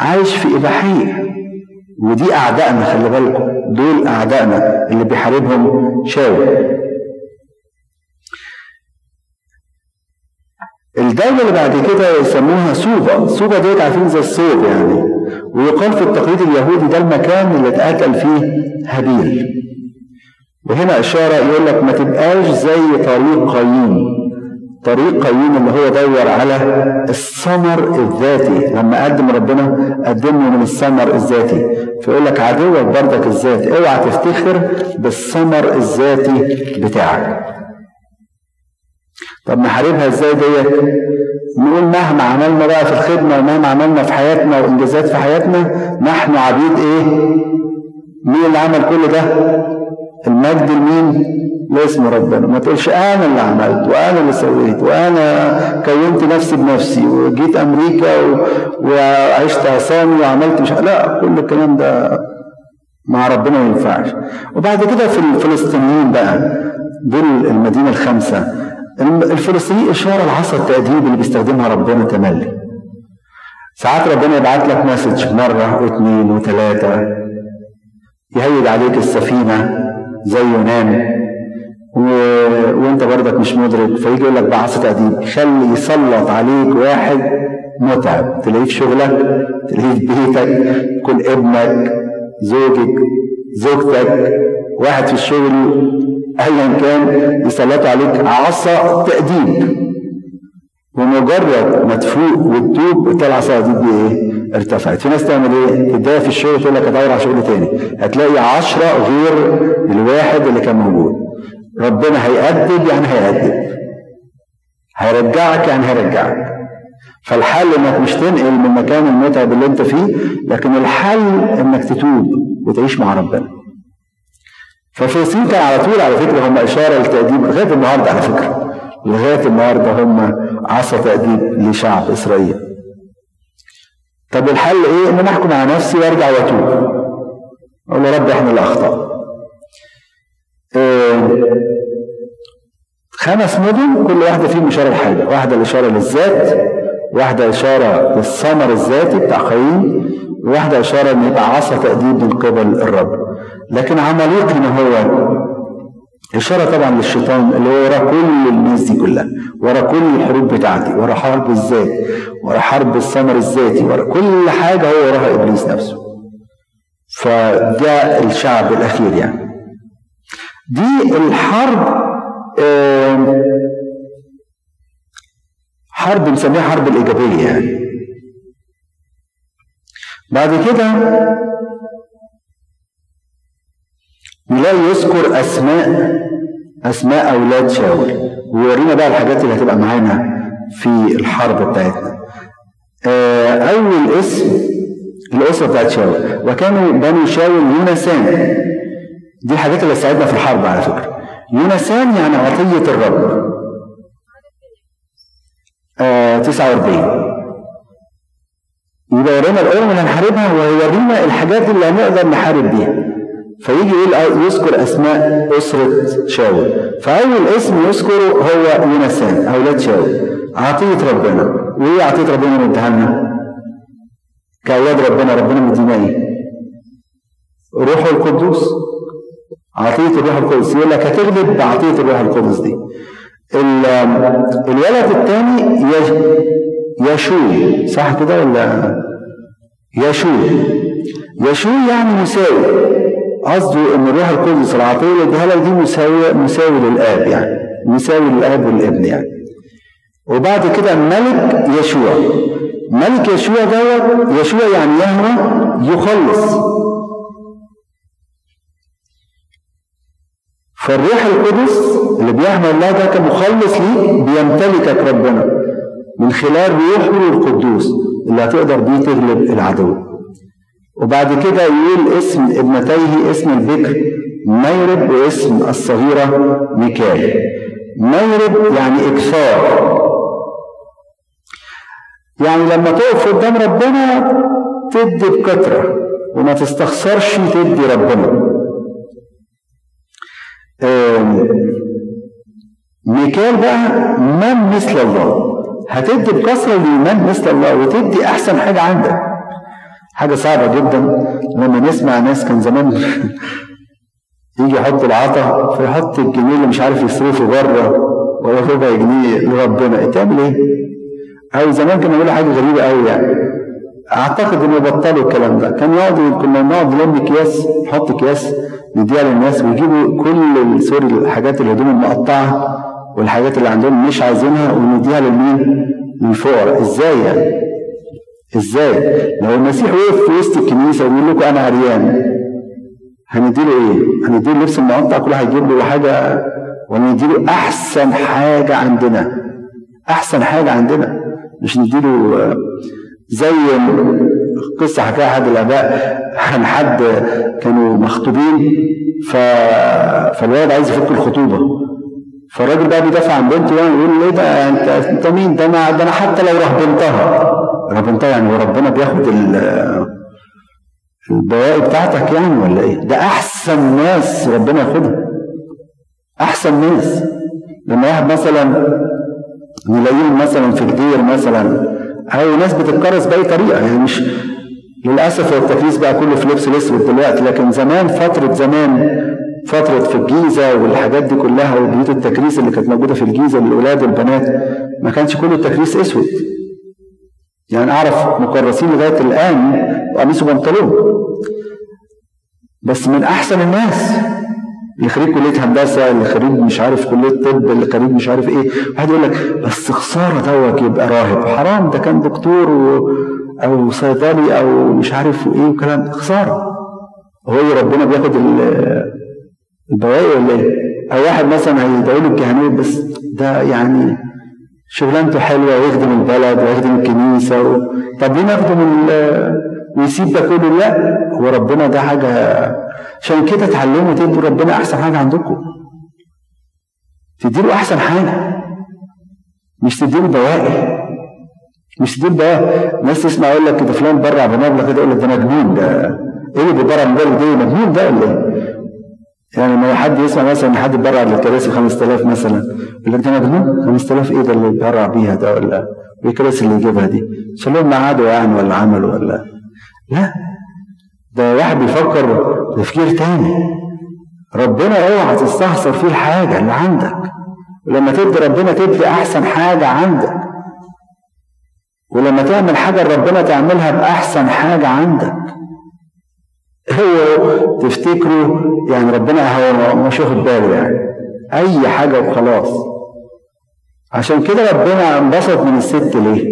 عايش في اباحيه، ودي اعدائنا، خلي بالكم دول اعدائنا اللي بيحاربهم شاول. الدوله اللي بعد كده يسموها سوبا، سوبا ديت عارفين زي الصيد يعني، ويقال في التقليد اليهودي ده المكان اللي اتقتل فيه هابيل. وهنا اشاره يقول لك ما تبقاش زي طريق قايين، طريق قايين اللي هو دور على الثمر الذاتي، لما قدم ربنا قدمه من الثمر الذاتي، فيقول لك عدوك بردك الذات، اوعى تفتخر بالثمر الذاتي بتاعك. طب نحاربها ازاي ديت؟ نقول مهما عملنا بقى في الخدمه ومهما عملنا في حياتنا وانجازات في حياتنا، نحن عبيد ايه؟ مين اللي عمل كل ده؟ المجد لمين؟ لاسم ربنا. ما تقولش انا اللي عملت وانا اللي سويت وانا كونت نفسي بنفسي وجيت امريكا و... وعشت عصامي وعملت مش، لا كل الكلام ده مع ربنا ما ينفعش. وبعد كده في الفلسطينيين بقى، دول المدينه الخمسه. الفلسطيني اشاره لعصا التأديب اللي بيستخدمها ربنا تملي. ساعات ربنا يبعت لك مسج مره واثنين وثلاثه، يهيد عليك السفينه زي يونان و... وانت بردك مش مدرك، فيجي يقول لك بعصا تأديب، يخلي يسلط عليك واحد متعب، تلاقيه في شغلك، تلاقيه في بيتك، يكون ابنك، زوجك، زوجتك، واحد في الشغل، ايا كان، يسلطوا عليك عصا تأديب. ومجرد ما تفوق وتتوب تلاقي العصا دي بايه؟ ارتفعت. في ناس تعمل ايه؟ تتضايق في الشغل تقول لك ادور على شغل تاني، هتلاقي عشرة غير الواحد اللي كان موجود. ربنا هيأدب يعني هيأدب، هيرجعك يعني هيرجعك. فالحل انك مش تنقل من مكان المتعب اللي انت فيه، لكن الحل انك تتوب وتعيش مع ربنا. فالفلسطينيين كان على طول، على فكره هم اشاره لتأديب لغايه النهارده، على فكره لغايه النهارده هم عصا تأديب لشعب اسرائيل. طب الحل ايه؟ ان انا احكم على نفسي وارجع واتوب، اقول يا رب احنا اللي اخطأنا. إيه؟ خمس مدن كل واحده فيهم اشاره لحاجه، واحده اشاره للذات، واحده اشاره للثمر الذاتي بتاع قايين، واحده اشاره ان يبقى عصا تأديب من قبل الرب. لكن عمليق هنا هو اشاره طبعا للشيطان اللي هو ورا كل الناس دي كلها، ورا كل الحروب بتاعتي، ورا حرب الذات، ورا حرب الثمر الذاتي، ورا كل حاجه هو وراها ابليس نفسه. فده الشعب الاخير يعني. دي الحرب آه حرب بنسميها حرب الايجابيه يعني. بعد كده نلاقي يذكر اسماء اسماء اولاد شاول، ويورينا بقى الحاجات اللي هتبقى معانا في الحرب بتاعتنا. آه اول اسم الاسره بتاعت شاول، وكانوا بنو شاول يونسان. دي الحاجات اللي ساعدنا في الحرب على فكره. يونسان يعني عطيه الرب. آه تسعة وأربعين. يبقى يورينا الامم اللي هنحاربها، ويورينا الحاجات اللي هنقدر نحارب بيها. فيجي يقول يذكر اسماء اسره شاول، فاول اسم يذكره هو يونسان اولاد شاول، عطيه ربنا. وايه عطيه ربنا اللي اداها لنا؟ كاولاد ربنا، ربنا مدينا ايه؟ روحه القدوس، عطيه الروح القدس. يقول لك هتغلب بعطيه الروح القدس دي. الولد الثاني يشوع، صح كده ولا؟ يشوع، يشوع يعني مساوي قصده ان الروح القدس العطيه اديها دي مساويه مساوي للاب، يعني مساوي للاب والابن يعني. وبعد كده الملك يشوع، ملك يشوع دوت يشوع يعني يهوى يخلص. فالروح القدس اللي بيحمل الله ده كمخلص ليك بيمتلكك ربنا من خلال روحه القدوس اللي هتقدر بيه تغلب العدو. وبعد كده يقول اسم ابنتيه اسم البكر ميرب واسم الصغيرة ميكال. ميرب يعني إكثار، يعني لما تقف قدام ربنا تدي بكثرة وما تستخسرش، تدي ربنا. ميكال بقى من مثل الله، هتدي بكثرة لمن مثل الله وتدي أحسن حاجة عندك. حاجة صعبة جدا لما نسمع ناس كان زمان يجي يحط العطا فيحط الجنيه اللي مش عارف يصرفه بره ولا ربع جنيه لربنا، تعمل ايه؟ أو زمان كانوا يقولوا حاجة غريبة قوي يعني. أعتقد إنه بطلوا الكلام ده، كانوا يقعدوا كنا نقعد نلم أكياس نحط أكياس نديها للناس ويجيبوا كل سوري الحاجات الهدوم المقطعة والحاجات اللي عندهم مش عايزينها ونديها للمين؟ للفقراء. إزاي يعني؟ إزاي؟ لو المسيح وقف في وسط الكنيسة ويقول لكم أنا عريان هنديله إيه؟ هنديله لبس المقطع كله هيجيب له حاجة، ولا نديله أحسن حاجة عندنا؟ أحسن حاجة عندنا، مش نديله زي قصة حكاها أحد الآباء عن حد كانوا مخطوبين ف... فالولد عايز يفك الخطوبة، فالراجل بقى بيدافع عن بنته يعني يقول له إيه ده أنت أنت مين ده، أنا ده أنا حتى لو راح بنتها راح بنتها يعني وربنا بياخد البواقي بتاعتك يعني ولا إيه؟ ده أحسن ناس ربنا ياخدها، أحسن ناس. لما واحد مثلا نلاقيهم مثلا في جدير مثلا أو ناس بتتكرس بأي طريقة يعني، مش للأسف التكريس بقى كله في لبس الأسود دلوقتي، لكن زمان فترة زمان فترة في الجيزة والحاجات دي كلها وبيوت التكريس اللي كانت موجودة في الجيزة للأولاد والبنات ما كانش كله التكريس أسود يعني. أعرف مكرسين لغاية الآن وقميص وبنطلون. بس من أحسن الناس اللي خريج كلية هندسة، اللي خريج مش عارف كلية طب، اللي خريج مش عارف ايه، واحد يقول لك بس خسارة دوت يبقى راهب، حرام ده كان دكتور و... أو صيدلي أو مش عارف ايه وكلام، خسارة. هو ايه ربنا بياخد البواقي ولا ايه؟ أو واحد مثلا هيدعي له الكهنوت بس ده يعني شغلانته حلوة ويخدم البلد ويخدم الكنيسة و... طب ليه ناخده من ويسيب ده كله؟ لا، هو ربنا ده حاجة، عشان كده اتعلموا تدوا ربنا أحسن حاجة عندكم، تديله أحسن حاجة، مش تديله بواقي، مش تديله بواقي. الناس تسمع يقول لك ده فلان برع بمبلغ كده، يقول لك ده مجنون، ده إيه اللي بيبرع بمبلغ ده؟ مجنون ده ولا إيه؟ يعني لما حد يسمع مثلا إن حد بيبرع للكراسي خمسة آلاف مثلا يقول لك ده مجنون، خمسة آلاف إيه ده اللي بيبرع بيها ده، ولا إيه الكراسي اللي يجيبها دي؟ شالوهم معادوا يعني ولا عملوا ولا لا؟ ده واحد بيفكر تفكير تاني. ربنا اوعى تستخسر فيه الحاجه اللي عندك، ولما تدي ربنا تدي احسن حاجه عندك، ولما تعمل حاجه ربنا تعملها باحسن حاجه عندك. هو تفتكروا يعني ربنا هو مش واخد باله يعني اي حاجه وخلاص. عشان كده ربنا انبسط من الست ليه؟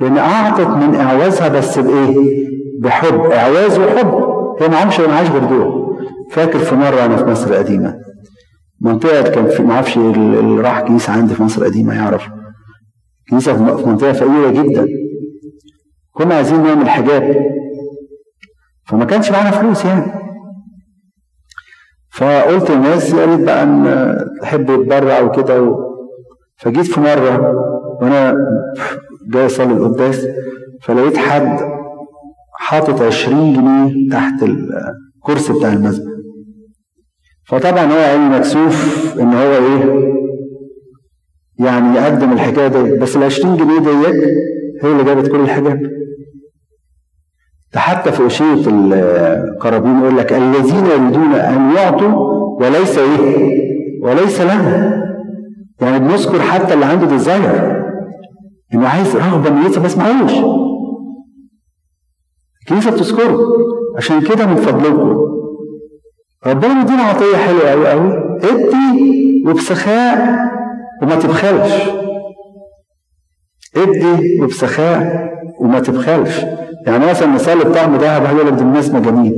لان اعطت من اعوازها، بس بايه؟ بحب. اعواز وحب. هي ما عمش معاش غير دول. فاكر في مره انا في مصر القديمه منطقه كان في ما اعرفش اللي راح كنيسه عندي في مصر القديمه يعرف، كنيسه في منطقه فقيره جدا، كنا عايزين نعمل حجاب فما كانش معانا فلوس يعني. فقلت للناس يا ريت بقى ان تحب يتبرع وكده و... فجيت في مره وانا جاي اصلي القداس فلقيت حد حاطط عشرين جنيه تحت الكرسي بتاع المسجد. فطبعا هو عيني مكسوف ان هو ايه يعني يقدم الحكايه دي، بس ال عشرين جنيه ديت هي اللي جابت كل الحجاب ده. حتى في اشيره القرابين يقول لك الذين يريدون ان يعطوا وليس ايه وليس لهم، يعني بنذكر حتى اللي عنده ديزاير انه عايز رغبه نيته بس معهوش. الكنيسة بتذكره. عشان كده من فضلكم ربنا مدينا عطيه حلوه قوي قوي، ادي وبسخاء وما تبخلش. ادي وبسخاء وما تبخلش، يعني مثلا مثال الطعم ده بقول لك دي مناسبه جميل.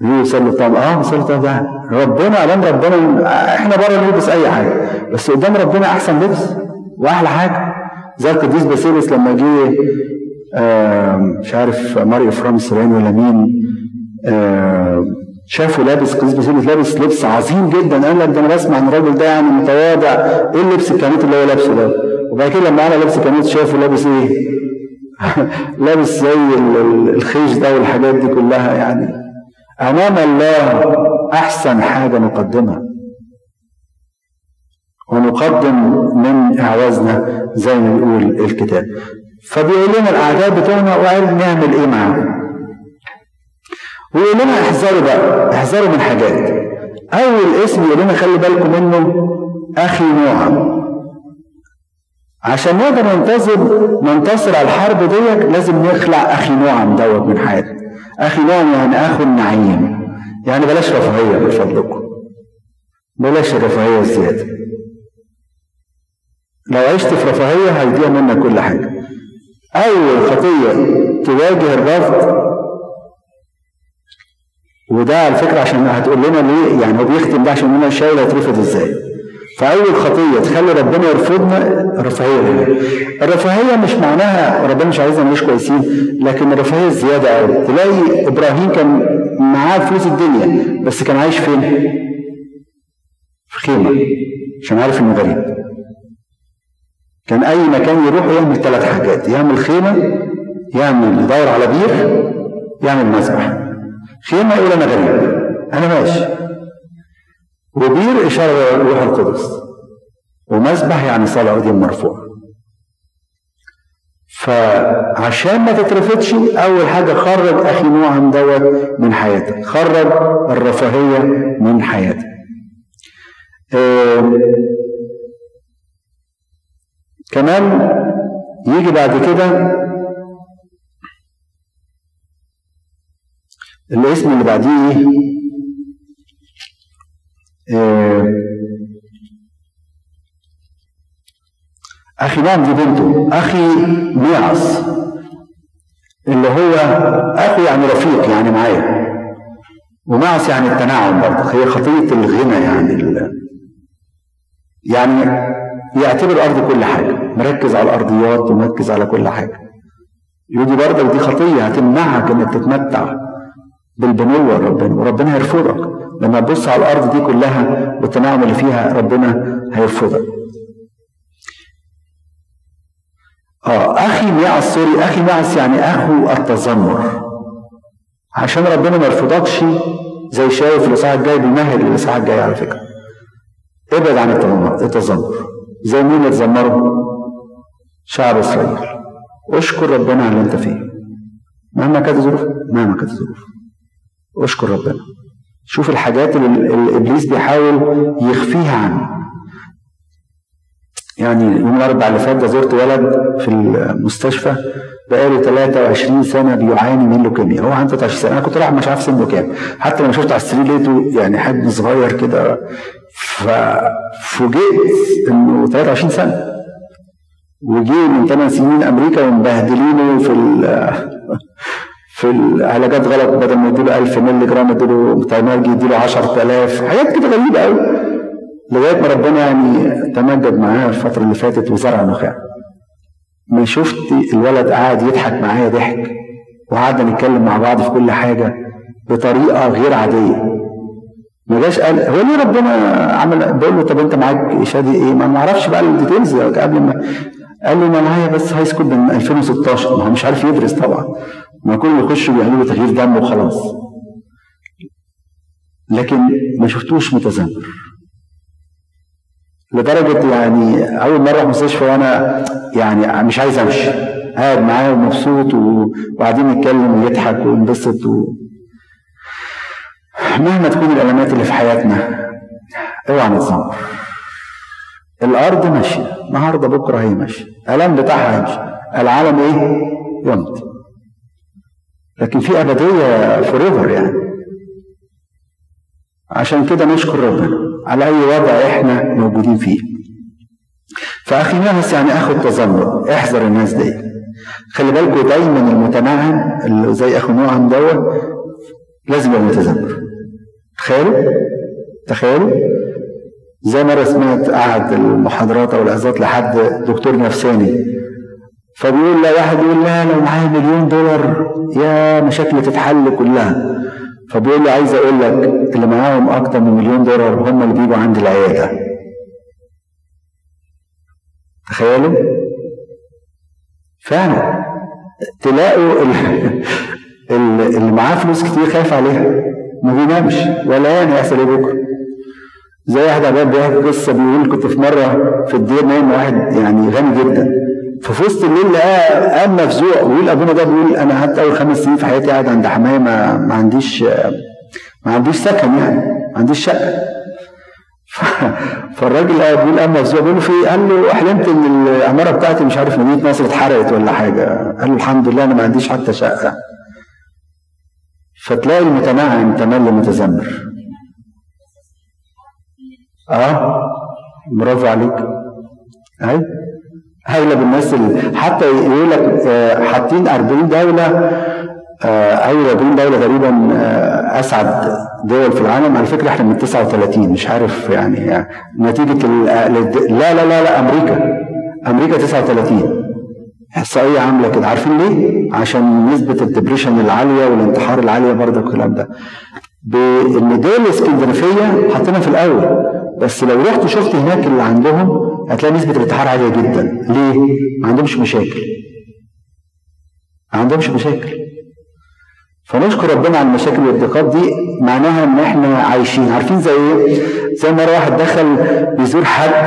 ليه مثال الطعم؟ اه مثال الطعم ده ربنا قدام ربنا احنا بره نلبس اي حاجه، بس قدام ربنا احسن لبس واحلى حاجه. زي القديس باسيليس لما جه مش عارف ماريو فرامس باين ولا مين آه شافه لابس، القديس باسيليس لابس لبس عظيم جدا، قال لك ده انا بسمع ان الراجل ده يعني متواضع، ايه اللبس الكنيت اللي هو لابسه ده؟ وبعد كده لما قال لبس كنيت شافه لابس ايه؟ لابس زي الخيش ده والحاجات دي كلها. يعني امام الله احسن حاجه نقدمها ونقدم من اعوازنا زي ما بيقول الكتاب. فبيقول لنا الاعداء بتوعنا وقال نعمل ايه معاهم؟ ويقول لنا احذروا بقى، احذروا من حاجات. اول اسم يقول لنا خلي بالكم منه اخي نوح. عشان نقدر ننتصر ننتصر على الحرب ديت لازم نخلع اخي نوع دوت من حياتنا. اخي نوع يعني اخو النعيم، يعني بلاش رفاهيه من فضلكم، بلاش رفاهيه الزياده. لو عشت في رفاهيه هيضيع منك كل حاجه. اول خطيه تواجه الرفض، وده على فكره عشان هتقول لنا ليه، يعني هو بيختم ده عشان انا شايل هترفض ازاي. فأول خطية تخلي ربنا يرفضنا رفاهية. الرفاهية مش معناها ربنا مش عايزنا نعيش كويسين، لكن الرفاهية الزيادة أوي. تلاقي إبراهيم كان معاه فلوس الدنيا بس كان عايش فين؟ في خيمة عشان عارف إنه غريب. كان أي مكان يروح يعمل ثلاث حاجات، يعمل خيمة، يعمل يدور على بير، يعمل مسبح. خيمة يقول أنا غريب أنا ماشي، وبير إشارة الروح القدس، ومسبح يعني صلاة دي مرفوعة. فعشان ما تترفضش أول حاجة خرج أخي نوعهم دوت من حياتك، خرج الرفاهية من حياتك. آه كمان يجي بعد كده الاسم اللي بعديه أخي نعم دي بنته، أخي ميعص اللي هو أخي يعني رفيق يعني معايا، وميعص يعني التناعم برضه، هي خطية الغنى يعني ال... يعني يعتبر أرض كل حاجة، مركز على الأرضيات ومركز على كل حاجة. يقول دي برضه دي خطية هتمنعك إنك تتمتع بالبنوة ربنا، وربنا هيرفضك لما تبص على الارض دي كلها والتناعم اللي فيها، ربنا هيرفضك. اه اخي ميعص سوري اخي ميعص يعني اخو التذمر. عشان ربنا ما يرفضكش زي شايف الاصحاح الجاي، بيمهد الاصحاح الجاي على فكره. ابعد عن التذمر. زي مين اللي اتذمروا؟ شعب اسرائيل. اشكر ربنا على اللي انت فيه مهما كانت الظروف، مهما كانت الظروف اشكر ربنا. شوف الحاجات اللي ابليس بيحاول يخفيها عنه. يعني يوم الاربعاء اللي فات ده زرت ولد في المستشفى بقاله ثلاثة وعشرين سنه بيعاني من لوكيميا، هو عنده ثلاثة وعشرين سنه. انا كنت رايح مش عارف سنه كام، حتى لما شفت على السرير لقيته يعني حجم صغير كده، ففوجئت انه ثلاثة وعشرين سنه وجيه من ثمان سنين امريكا ومبهدلينه في في العلاجات غلط، بدل ما يديله ألف مللي جرام يديله تايمرجي يديله عشرة آلاف، حاجات كده غريبة قوي، لغاية ما ربنا يعني تمجد معاه الفترة اللي فاتت وزرع نخاع. ما شفت الولد قاعد يضحك معايا ضحك، وقعدنا نتكلم مع بعض في كل حاجة بطريقة غير عادية. ما جاش قال هو ليه ربنا عمل، بقول له طب أنت معاك إشادي إيه؟ ما نعرفش بقى الديتيلز قبل ما، قال لي ما معايا بس هاي سكول من ألفين وستاشر، ما هو مش عارف يدرس طبعا، ما كل ما يخشوا بيعملوا تغيير دم وخلاص. لكن ما شفتوش متذمر لدرجه يعني اول مره في المستشفى وانا يعني مش عايز امشي، قاعد معاه ومبسوط وقاعدين نتكلم ويضحك وينبسط. و... مهما تكون الالمات اللي في حياتنا اوعى نتذمر. الارض ماشيه النهارده بكره هي ماشيه، الالم بتاعها هيمشي، العالم ايه؟ يمضي. لكن في ابديه فور ايفر يعني. عشان كده نشكر ربنا على اي وضع احنا موجودين فيه. فاخي ناس يعني اخو التظلم، احذر الناس دي، خلي بالكوا دايما المتنعم اللي زي اخو نوعهم دوت لازم يبقى متذبر. تخيلوا تخيلوا زي ما سمعت قعد المحاضرات او العظات لحد دكتور نفساني، فبيقول لا واحد يقول لا لو معايا مليون دولار يا مشاكل تتحل كلها، فبيقول لي عايز اقول لك اللي معاهم اكتر من مليون دولار هم اللي بيجوا عند العياده. تخيلوا فعلا تلاقوا اللي معاه فلوس كتير خايف عليها ما بينامش ولا يعني يحصل ايه بكره. زي واحد عباد بيحكي قصه بيقول كنت في مره في الدير نايم واحد يعني غني جدا، ففي وسط الليل لقى قام مفزوع ويقول ابونا ده بيقول انا قعدت اول خمس سنين في حياتي قاعد عند حمايه ما, ما عنديش ما عنديش سكن يعني ما عنديش شقه. فالراجل بيقول قام مفزوع بيقول له في، قال له احلمت ان العماره بتاعتي مش عارف مدينه نصر اتحرقت ولا حاجه، قال له الحمد لله انا ما عنديش حتى شقه. فتلاقي المتنعم تملي متذمر. اه برافو عليك. اي اغلب الناس اللي حتى يقول لك حاطين أربعين دوله او أربعين دوله تقريبا اسعد دول في العالم، على فكره احنا من تسعة وثلاثين مش عارف يعني نتيجه لا لا لا لا امريكا امريكا تسعة وثلاثين احصائيه عامله كده. عارفين ليه؟ عشان نسبه الدبريشن العاليه والانتحار العاليه برضه والكلام ده. بالمدن الاسكندنافيه حاطينها في الاول، بس لو رحت شفت هناك اللي عندهم هتلاقي نسبة الانتحار عالية جدا. ليه؟ ما عندهمش مشاكل ما عندهمش مشاكل فنشكر ربنا على المشاكل والضيقات دي، معناها ان احنا عايشين. عارفين زي ايه؟ زي مرة واحد دخل بيزور حد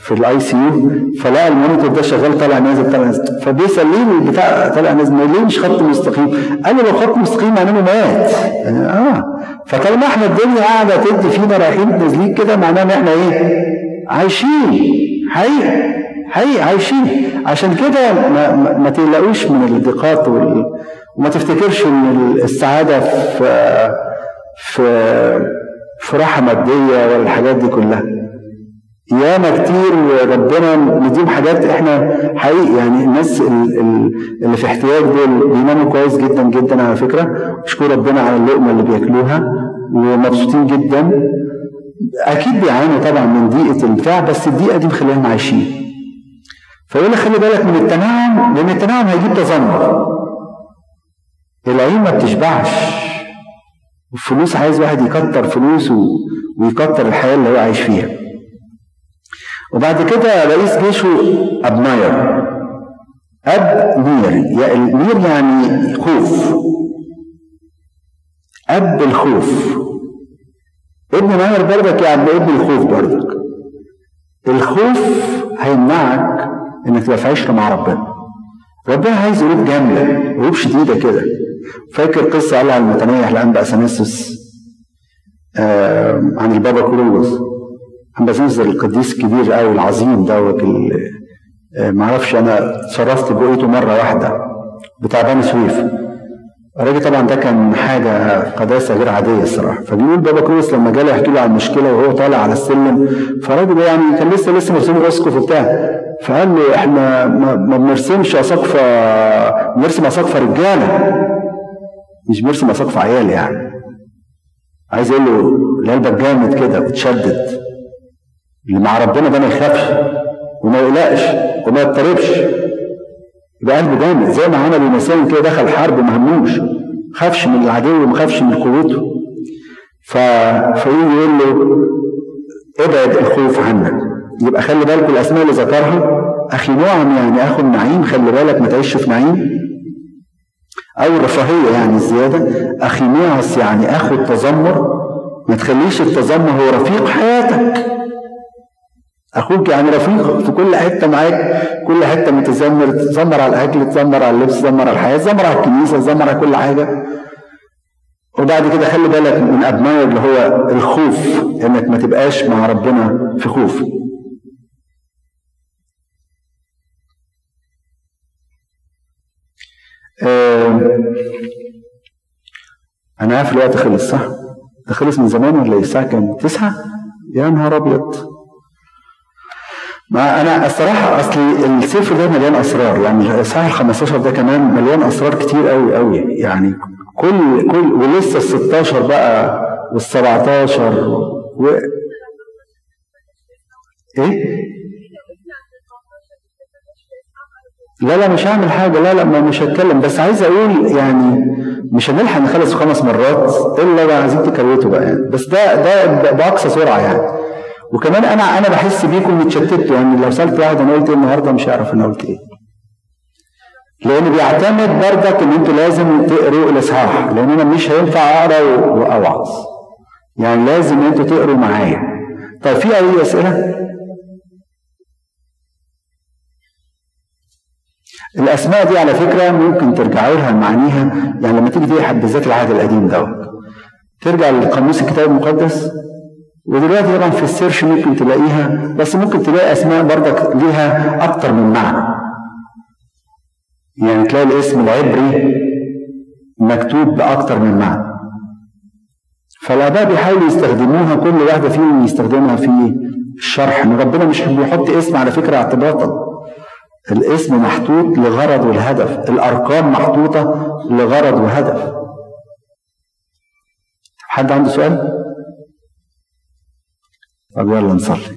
في الاي سي يو، فلقى المونيتور ده شغال طالع نازل طالع نازل، فبيسال ليه بتاع طالع نازل ليه مش خط مستقيم؟ قال له لو خط مستقيم معناه مات. اه فطالما احنا الدنيا قاعده تدي فينا رايحين نازلين كده معناه ان احنا ايه؟ عايشين حقيقه حقيقه عايشين. عشان كده ما, ما, ما تقلقوش من الضيقات وال... وما تفتكرش ان السعاده في في في راحه ماديه والحاجات دي كلها. ياما كتير ربنا مديهم حاجات احنا حقيقي يعني الناس اللي في احتياج دول بيناموا كويس جدا جدا على فكره، وشكرا ربنا على اللقمه اللي بياكلوها ومبسوطين جدا. اكيد بيعانوا طبعا من ضيقه البتاع، بس الضيقه دي مخليهم عايشين. فيقول لك خلي بالك من التنعم، لان التنعم هيجيب تذمر. العين ما بتشبعش، والفلوس عايز واحد يكتر فلوسه ويكتر الحياه اللي هو عايش فيها. وبعد كده رئيس جيشه أبناير، أب نير، يعني نير يعني خوف، أب الخوف. ابن نير برضك يا عم ابن الخوف برضك. الخوف هيمنعك إنك تبقى في عشرة مع ربنا. ربنا عايز قلوب جامدة، قلوب شديدة كده. فاكر قصة قالها المتنيح لأنبا أثناسيوس آه عن البابا كيرلس. أما زنزر القديس الكبير قوي العظيم دوت معرفش أنا اتصرفت بقيته مرة واحدة بتاع بني سويف. الراجل طبعا ده كان حاجة قداسة غير عادية الصراحة. فبيقول بابا كروس لما جاله يحكي له عن المشكلة وهو طالع على السلم، فالراجل يعني كان لسه لسه مرسوم راسكو وبتاع، فقال له إحنا ما بنرسمش أساقفة، بنرسم أساقفة رجالة مش بنرسم أساقفة عيال. يعني عايز يقول له القلبك جامد كده وتشدد، اللي مع ربنا ده ما يخافش وما يقلقش وما يضطربش، يبقى قلبه جامد. زي ما عمل الانسان كده دخل حرب ما هموش، خافش من العدو وما خافش من قوته. فيجي يقول له ابعد الخوف عنك. يبقى خلي بالك الاسماء اللي ذكرها اخي نعم يعني اخو النعيم، خلي بالك ما تعيش في نعيم او رفاهيه يعني الزياده. اخي نعس يعني اخو التذمر، ما تخليش التذمر هو رفيق حياتك. اخوك يعني رفيق في كل حته معاك، كل حته متذمر، تتذمر على الاكل، تتذمر على اللبس، تتذمر على الحياه، تتذمر على الكنيسه، تتذمر على كل حاجه. وبعد كده خلي بالك من ابناء اللي هو الخوف، انك ما تبقاش مع ربنا في خوف. انا عارف الوقت خلص صح؟ ده خلص من زمان ولا الساعه كام؟ تسعة؟ يا نهار ابيض. ما انا الصراحه اصل السفر ده مليان اسرار، يعني الساعه الخمستاشر ده كمان مليان اسرار كتير قوي قوي، يعني كل كل ولسه الستاشر بقى والسبعتاشر و ايه؟ لا لا مش هعمل حاجه، لا لا مش هتكلم، بس عايز اقول يعني مش هنلحق نخلص خمس مرات الا لو عايزين تكروتوا بقى يعني، بس ده ده باقصى سرعه يعني. وكمان انا انا بحس بيكم اتشتتوا، يعني لو سالت واحد انا قلت ايه النهارده مش هعرف انا قلت ايه. لان بيعتمد بردك ان انتوا لازم تقروا الاصحاح، لان انا مش هينفع اقرا واوعظ. يعني لازم انتوا تقروا معايا. طيب في اي اسئله؟ الاسماء دي على فكره ممكن ترجعوا لها لمعانيها، يعني لما تيجي تقرا بالذات العهد القديم دوت ترجع لقاموس الكتاب المقدس، ودلوقتي طبعا في السيرش ممكن تلاقيها، بس ممكن تلاقي اسماء بردك ليها اكتر من معنى. يعني تلاقي الاسم العبري مكتوب باكتر من معنى. فالاباء بيحاولوا يستخدموها، كل واحده فيهم يستخدمها في الشرح، ان ربنا مش بيحط اسم على فكره اعتباطا. الاسم محطوط لغرض والهدف، الارقام محطوطه لغرض وهدف. حد عنده سؤال؟ طب يلا نصلي.